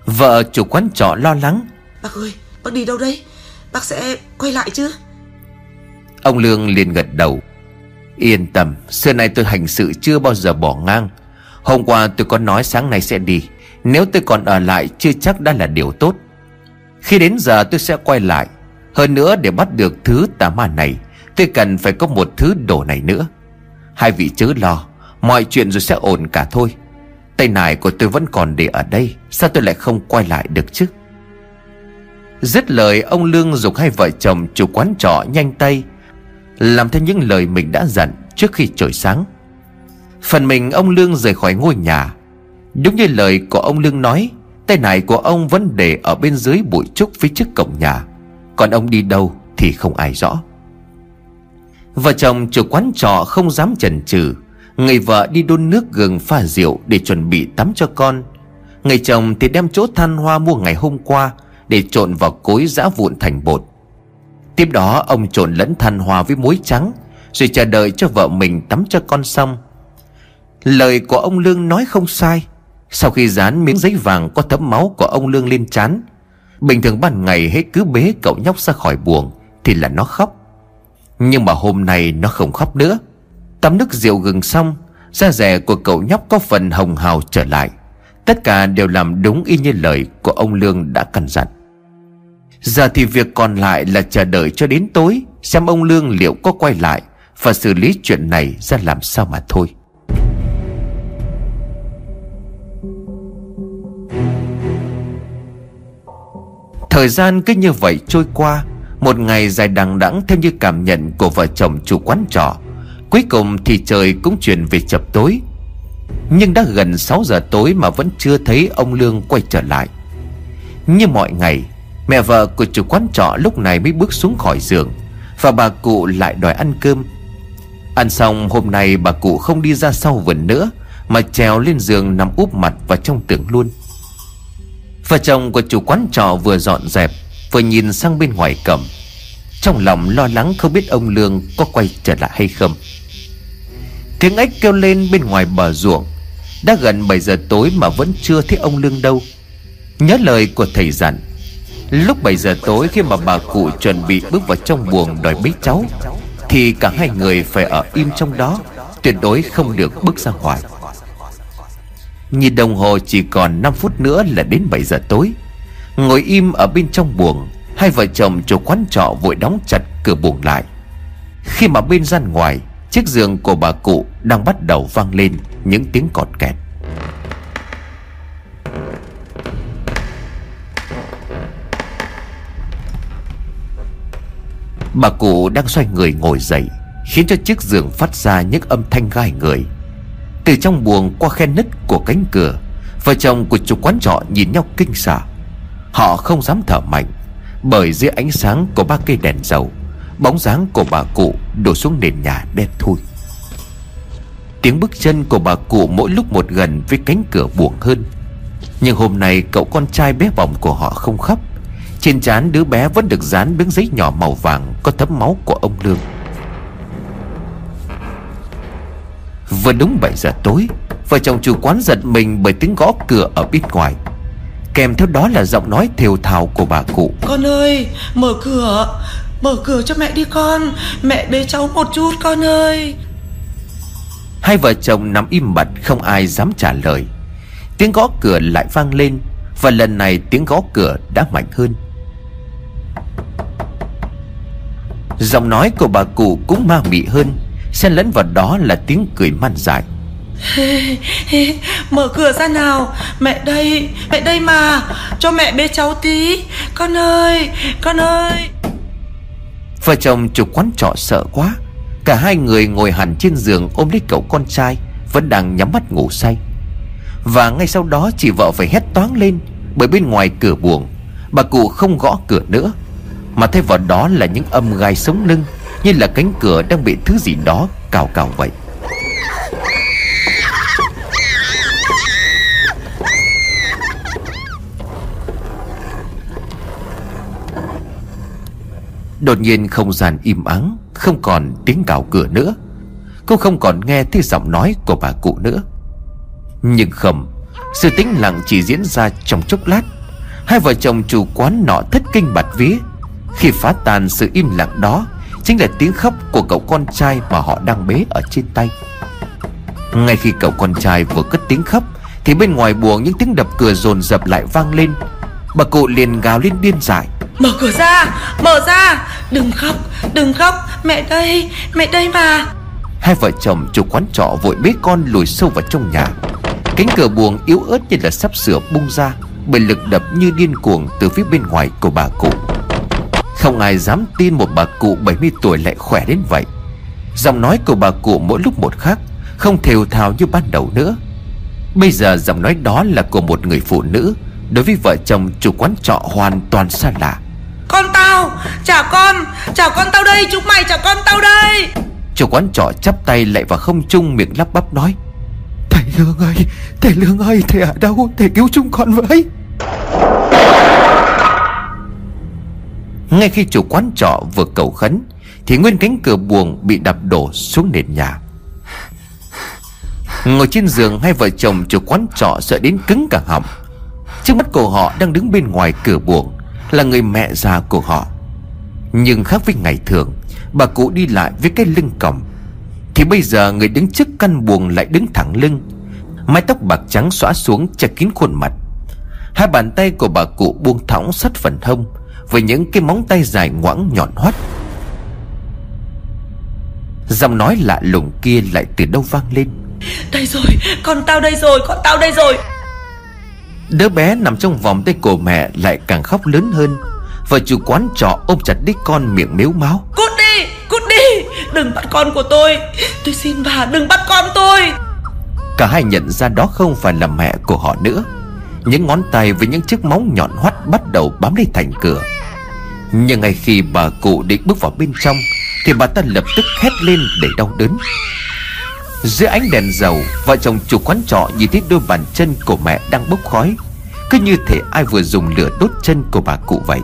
Vợ chủ quán trọ lo lắng: "Bác ơi, bác đi đâu đấy? Bác sẽ quay lại chứ?" Ông Lương liền gật đầu: "Yên tâm, xưa nay tôi hành sự chưa bao giờ bỏ ngang. Hôm qua tôi có nói sáng nay sẽ đi, nếu tôi còn ở lại chưa chắc đã là điều tốt. Khi đến giờ tôi sẽ quay lại. Hơn nữa để bắt được thứ tà ma này, tôi cần phải có một thứ đồ này nữa. Hai vị chớ lo, mọi chuyện rồi sẽ ổn cả thôi. Tay nải của tôi vẫn còn để ở đây, sao tôi lại không quay lại được chứ?" Dứt lời, ông Lương giục hai vợ chồng chủ quán trọ nhanh tay làm theo những lời mình đã dặn trước khi trời sáng. Phần mình ông Lương rời khỏi ngôi nhà. Đúng như lời của ông Lương nói, tay nải của ông vẫn để ở bên dưới bụi trúc phía trước cổng nhà. Còn ông đi đâu thì không ai rõ. Vợ chồng chủ quán trọ không dám chần chừ. Người vợ đi đun nước gừng pha rượu để chuẩn bị tắm cho con. Người chồng thì đem chỗ than hoa mua ngày hôm qua để trộn vào cối giã vụn thành bột. Tiếp đó ông trộn lẫn than hoa với muối trắng, rồi chờ đợi cho vợ mình tắm cho con xong. Lời của ông Lương nói không sai. Sau khi dán miếng giấy vàng có thấm máu của ông Lương lên trán, bình thường ban ngày hết cứ bế cậu nhóc ra khỏi buồng thì là nó khóc, nhưng mà hôm nay nó không khóc nữa. Tắm nước rượu gừng xong, da dẻ của cậu nhóc có phần hồng hào trở lại. Tất cả đều làm đúng y như lời của ông Lương đã căn dặn. Giờ thì việc còn lại là chờ đợi cho đến tối, xem ông Lương liệu có quay lại và xử lý chuyện này ra làm sao mà thôi." Thời gian cứ như vậy trôi qua, một ngày dài đằng đẵng theo như cảm nhận của vợ chồng chủ quán trọ. Cuối cùng thì trời cũng chuyển về chập tối. Nhưng đã gần sáu giờ tối mà vẫn chưa thấy ông Lương quay trở lại. Như mọi ngày, mẹ vợ của chủ quán trọ lúc này mới bước xuống khỏi giường, và bà cụ lại đòi ăn cơm. Ăn xong hôm nay bà cụ không đi ra sau vườn nữa, mà trèo lên giường nằm úp mặt vào trong tường luôn. Vợ chồng của chủ quán trọ vừa dọn dẹp vừa nhìn sang bên ngoài cổng. trong lòng lo lắng không biết ông Lương có quay trở lại hay không. Tiếng ếch kêu lên bên ngoài bờ ruộng. Đã gần bảy giờ tối mà vẫn chưa thấy ông Lương đâu. Nhớ lời của thầy dặn, lúc bảy giờ tối khi mà bà cụ chuẩn bị bước vào trong buồng đòi bế cháu thì cả hai người phải ở im trong đó, tuyệt đối không được bước ra ngoài. Nhìn đồng hồ chỉ còn năm phút nữa là đến bảy giờ tối. Ngồi im ở bên trong buồng, hai vợ chồng chủ quán trọ vội đóng chặt cửa buồng lại. Khi mà bên gian ngoài, chiếc giường của bà cụ đang bắt đầu vang lên những tiếng cọt kẹt. Bà cụ đang xoay người ngồi dậy, khiến cho chiếc giường phát ra những âm thanh gai người. Từ trong buồng qua khe nứt của cánh cửa, vợ chồng của chủ quán trọ nhìn nhau kinh sợ. Họ không dám thở mạnh, bởi dưới ánh sáng của ba cây đèn dầu, bóng dáng của bà cụ đổ xuống nền nhà đen thui. Tiếng bước chân của bà cụ mỗi lúc một gần với cánh cửa buồng hơn. Nhưng hôm nay cậu con trai bé bỏng của họ không khóc. Trên trán đứa bé vẫn được dán miếng giấy nhỏ màu vàng có thấm máu của ông Lương. Vừa đúng bảy giờ tối, vợ chồng chủ quán giật mình bởi tiếng gõ cửa ở bên ngoài, kèm theo đó là giọng nói thều thào của bà cụ. Con ơi, mở cửa, mở cửa cho mẹ đi con, mẹ bế cháu một chút con ơi. Hai vợ chồng nằm im bặt, không ai dám trả lời. Tiếng gõ cửa lại vang lên, và lần này tiếng gõ cửa đã mạnh hơn. Giọng nói của bà cụ cũng ma mị hơn, xen lẫn vào đó là tiếng cười man dại. Hey, hey, mở cửa ra nào, mẹ đây, mẹ đây mà, cho mẹ bế cháu tí, con ơi, con ơi. Vợ chồng chủ quán trọ sợ quá, cả hai người ngồi hẳn trên giường ôm lấy cậu con trai vẫn đang nhắm mắt ngủ say. Và ngay sau đó chị vợ phải hét toáng lên, bởi bên ngoài cửa buồng, bà cụ không gõ cửa nữa, mà thay vào đó là những âm gai sống lưng, như là cánh cửa đang bị thứ gì đó cào cào vậy. Đột nhiên không gian im ắng, không còn tiếng cào cửa nữa, cô không còn nghe thấy giọng nói của bà cụ nữa. Nhưng không, sự tĩnh lặng chỉ diễn ra trong chốc lát. Hai vợ chồng chủ quán nọ thất kinh bạt vía, khi phá tan sự im lặng đó chính là tiếng khóc của cậu con trai mà họ đang bế ở trên tay. Ngay khi cậu con trai vừa cất tiếng khóc thì bên ngoài buồng những tiếng đập cửa dồn dập lại vang lên. Bà cụ liền gào lên điên dại. Mở cửa ra, mở ra, đừng khóc, đừng khóc, mẹ đây, mẹ đây mà. Hai vợ chồng chủ quán trọ vội bế con lùi sâu vào trong nhà. Cánh cửa buồng yếu ớt như là sắp sửa bung ra bởi lực đập như điên cuồng từ phía bên ngoài của bà cụ. Không ai dám tin một bà cụ bảy mươi tuổi lại khỏe đến vậy. Giọng nói của bà cụ mỗi lúc một khác, không thều thào như ban đầu nữa. Bây giờ giọng nói đó là của một người phụ nữ, đối với vợ chồng chủ quán trọ hoàn toàn xa lạ. Con tao, trả con, trả con tao đây, chúng mày trả con tao đây. Chủ quán trọ chắp tay lại vào không trung, miệng lắp bắp nói. Thầy Lương ơi, thầy Lương ơi, thầy ở đâu, thầy cứu chúng con với. Ngay khi chủ quán trọ vừa cầu khấn thì nguyên cánh cửa buồng bị đập đổ xuống nền nhà. Ngồi trên giường, hai vợ chồng chủ quán trọ sợ đến cứng cả họng. Trước mắt của họ đang đứng bên ngoài cửa buồng là người mẹ già của họ. Nhưng khác với ngày thường, bà cụ đi lại với cái lưng còng, thì bây giờ người đứng trước căn buồng lại đứng thẳng lưng, mái tóc bạc trắng xõa xuống che kín khuôn mặt. Hai bàn tay của bà cụ buông thõng sát phần hông, với những cái móng tay dài ngoẵng nhọn hoắt. Giọng nói lạ lùng kia lại từ đâu vang lên. Đây rồi, con tao đây rồi, con tao đây rồi. Đứa bé nằm trong vòng tay của mẹ lại càng khóc lớn hơn. Vợ chủ quán trọ ôm chặt đích con, miệng mếu máo. Cút đi, cút đi, đừng bắt con của tôi, tôi xin bà đừng bắt con tôi. Cả hai nhận ra đó không phải là mẹ của họ nữa. Những ngón tay với những chiếc móng nhọn hoắt bắt đầu bám lấy thành cửa. Nhưng ngay khi bà cụ định bước vào bên trong thì bà ta lập tức hét lên để đau đớn. Dưới ánh đèn dầu, vợ chồng chủ quán trọ nhìn thấy đôi bàn chân của mẹ đang bốc khói, cứ như thể ai vừa dùng lửa đốt chân của bà cụ vậy.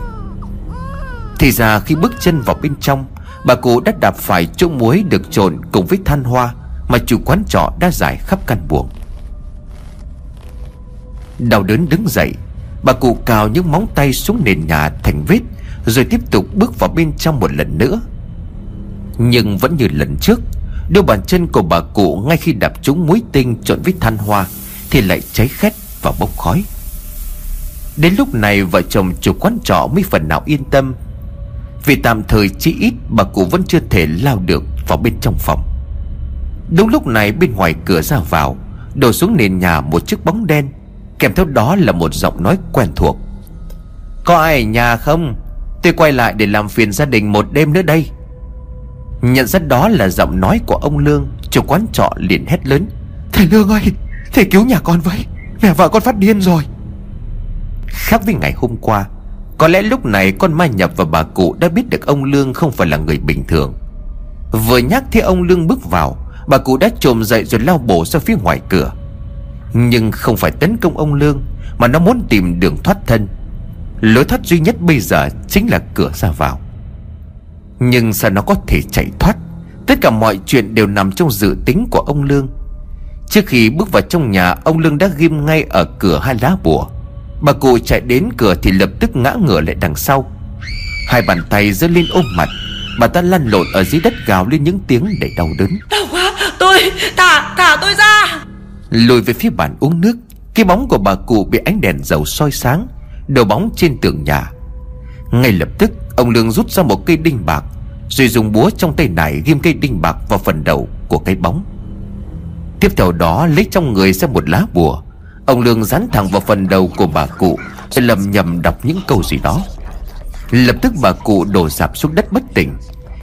Thì ra khi bước chân vào bên trong, bà cụ đã đạp phải chỗ muối được trộn cùng với than hoa mà chủ quán trọ đã rải khắp căn buồng. Đau đớn đứng dậy, bà cụ cào những móng tay xuống nền nhà thành vết, rồi tiếp tục bước vào bên trong một lần nữa. Nhưng vẫn như lần trước, đôi bàn chân của bà cụ ngay khi đạp trúng muối tinh trộn với than hoa thì lại cháy khét và bốc khói. Đến lúc này vợ chồng chủ quán trọ mới phần nào yên tâm, vì tạm thời chí ít bà cụ vẫn chưa thể lao được vào bên trong phòng. Đúng lúc này, bên ngoài cửa ra vào đổ xuống nền nhà một chiếc bóng đen, kèm theo đó là một giọng nói quen thuộc. Có ai ở nhà không? Tôi quay lại để làm phiền gia đình một đêm nữa đây. Nhận ra đó là giọng nói của ông Lương, chủ quán trọ liền hét lớn. Thầy Lương ơi, thầy cứu nhà con với, mẹ vợ con phát điên rồi. Khác với ngày hôm qua, có lẽ lúc này con ma nhập và bà cụ đã biết được ông Lương không phải là người bình thường. Vừa nhắc thấy ông Lương bước vào, bà cụ đã chồm dậy rồi lao bổ ra phía ngoài cửa. Nhưng không phải tấn công ông Lương, mà nó muốn tìm đường thoát thân. Lối thoát duy nhất bây giờ chính là cửa ra vào. Nhưng sao nó có thể chạy thoát? Tất cả mọi chuyện đều nằm trong dự tính của ông Lương. Trước khi bước vào trong nhà, ông Lương đã ghim ngay ở cửa hai lá bùa. Bà cụ chạy đến cửa thì lập tức ngã ngửa lại đằng sau, hai bàn tay giơ lên ôm mặt. Bà ta lăn lộn ở dưới đất, gào lên những tiếng đầy đau đớn. Đau quá, tôi, thả, thả tôi ra. Lùi về phía bàn uống nước, cái bóng của bà cụ bị ánh đèn dầu soi sáng, đầu bóng trên tường nhà. Ngay lập tức, ông Lương rút ra một cây đinh bạc, rồi dùng búa trong tay nải ghim cây đinh bạc vào phần đầu của cái bóng. Tiếp theo đó, lấy trong người ra một lá bùa, ông Lương dán thẳng vào phần đầu của bà cụ, rồi lầm nhầm đọc những câu gì đó. Lập tức bà cụ đổ rạp xuống đất bất tỉnh,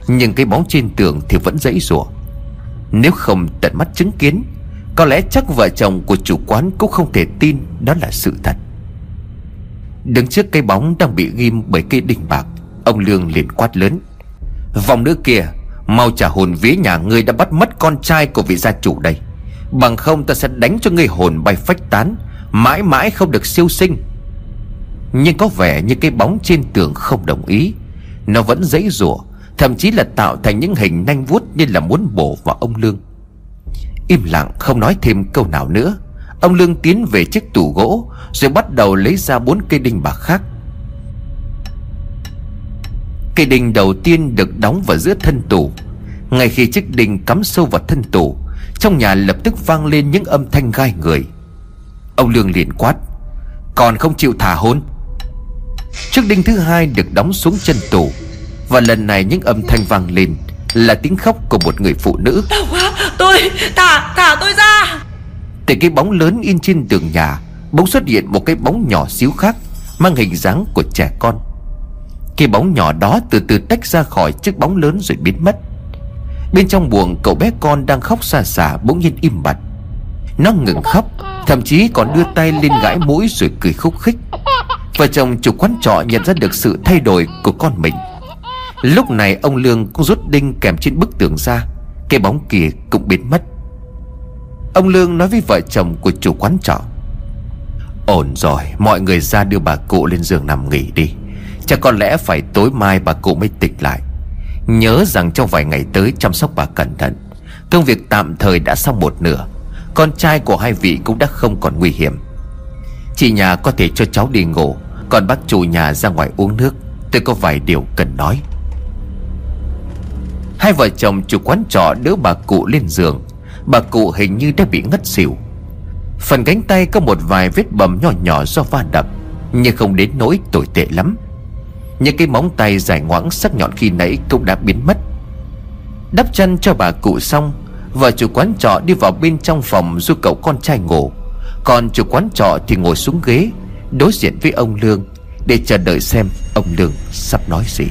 nhưng cái bóng trên tường thì vẫn giãy giụa. Nếu không tận mắt chứng kiến, có lẽ chắc vợ chồng của chủ quán cũng không thể tin đó là sự thật. Đứng trước cái bóng đang bị ghim bởi cây đinh bạc, ông Lương liền quát lớn. Vòng nữ kia, mau trả hồn vía nhà ngươi đã bắt mất con trai của vị gia chủ đây, bằng không ta sẽ đánh cho ngươi hồn bay phách tán, mãi mãi không được siêu sinh. Nhưng có vẻ như cái bóng trên tường không đồng ý. Nó vẫn giãy giụa, thậm chí là tạo thành những hình nanh vuốt như là muốn bổ vào ông Lương. Im lặng không nói thêm câu nào nữa, ông Lương tiến về chiếc tủ gỗ, rồi bắt đầu lấy ra bốn cây đinh bạc khác. Cây đinh đầu tiên được đóng vào giữa thân tủ. Ngay khi chiếc đinh cắm sâu vào thân tủ, trong nhà lập tức vang lên những âm thanh gai người. Ông Lương liền quát, còn không chịu thả hồn. Chiếc đinh thứ hai được đóng xuống chân tủ, và lần này những âm thanh vang lên là tiếng khóc của một người phụ nữ. Đau quá, tôi, thả, thả tôi ra. Từ cái bóng lớn in trên tường nhà bỗng xuất hiện một cái bóng nhỏ xíu khác, mang hình dáng của trẻ con. Cái bóng nhỏ đó từ từ tách ra khỏi chiếc bóng lớn rồi biến mất. Bên trong buồng, cậu bé con đang khóc xa xả bỗng nhiên im bặt. Nó ngừng khóc, thậm chí còn đưa tay lên gãi mũi rồi cười khúc khích. Vợ chồng chủ quán trọ nhận ra được sự thay đổi của con mình. Lúc này ông Lương cũng rút đinh kèm trên bức tường ra, cái bóng kia cũng biến mất. Ông Lương nói với vợ chồng của chủ quán trọ, ổn rồi, mọi người ra đưa bà cụ lên giường nằm nghỉ đi, chắc có lẽ phải tối mai bà cụ mới tỉnh lại. Nhớ rằng trong vài ngày tới chăm sóc bà cẩn thận. Công việc tạm thời đã xong một nửa, con trai của hai vị cũng đã không còn nguy hiểm. Chị nhà có thể cho cháu đi ngủ, còn bác chủ nhà ra ngoài uống nước, tôi có vài điều cần nói. Hai vợ chồng chủ quán trọ đỡ bà cụ lên giường. Bà cụ hình như đã bị ngất xỉu. Phần cánh tay có một vài vết bầm nhỏ nhỏ do va đập, nhưng không đến nỗi tồi tệ lắm. Những cái móng tay dài ngoãng sắc nhọn khi nãy cũng đã biến mất. Đắp chăn cho bà cụ xong, vợ chủ quán trọ đi vào bên trong phòng giúp cậu con trai ngủ. Còn chủ quán trọ thì ngồi xuống ghế đối diện với ông Lương để chờ đợi xem ông Lương sắp nói gì.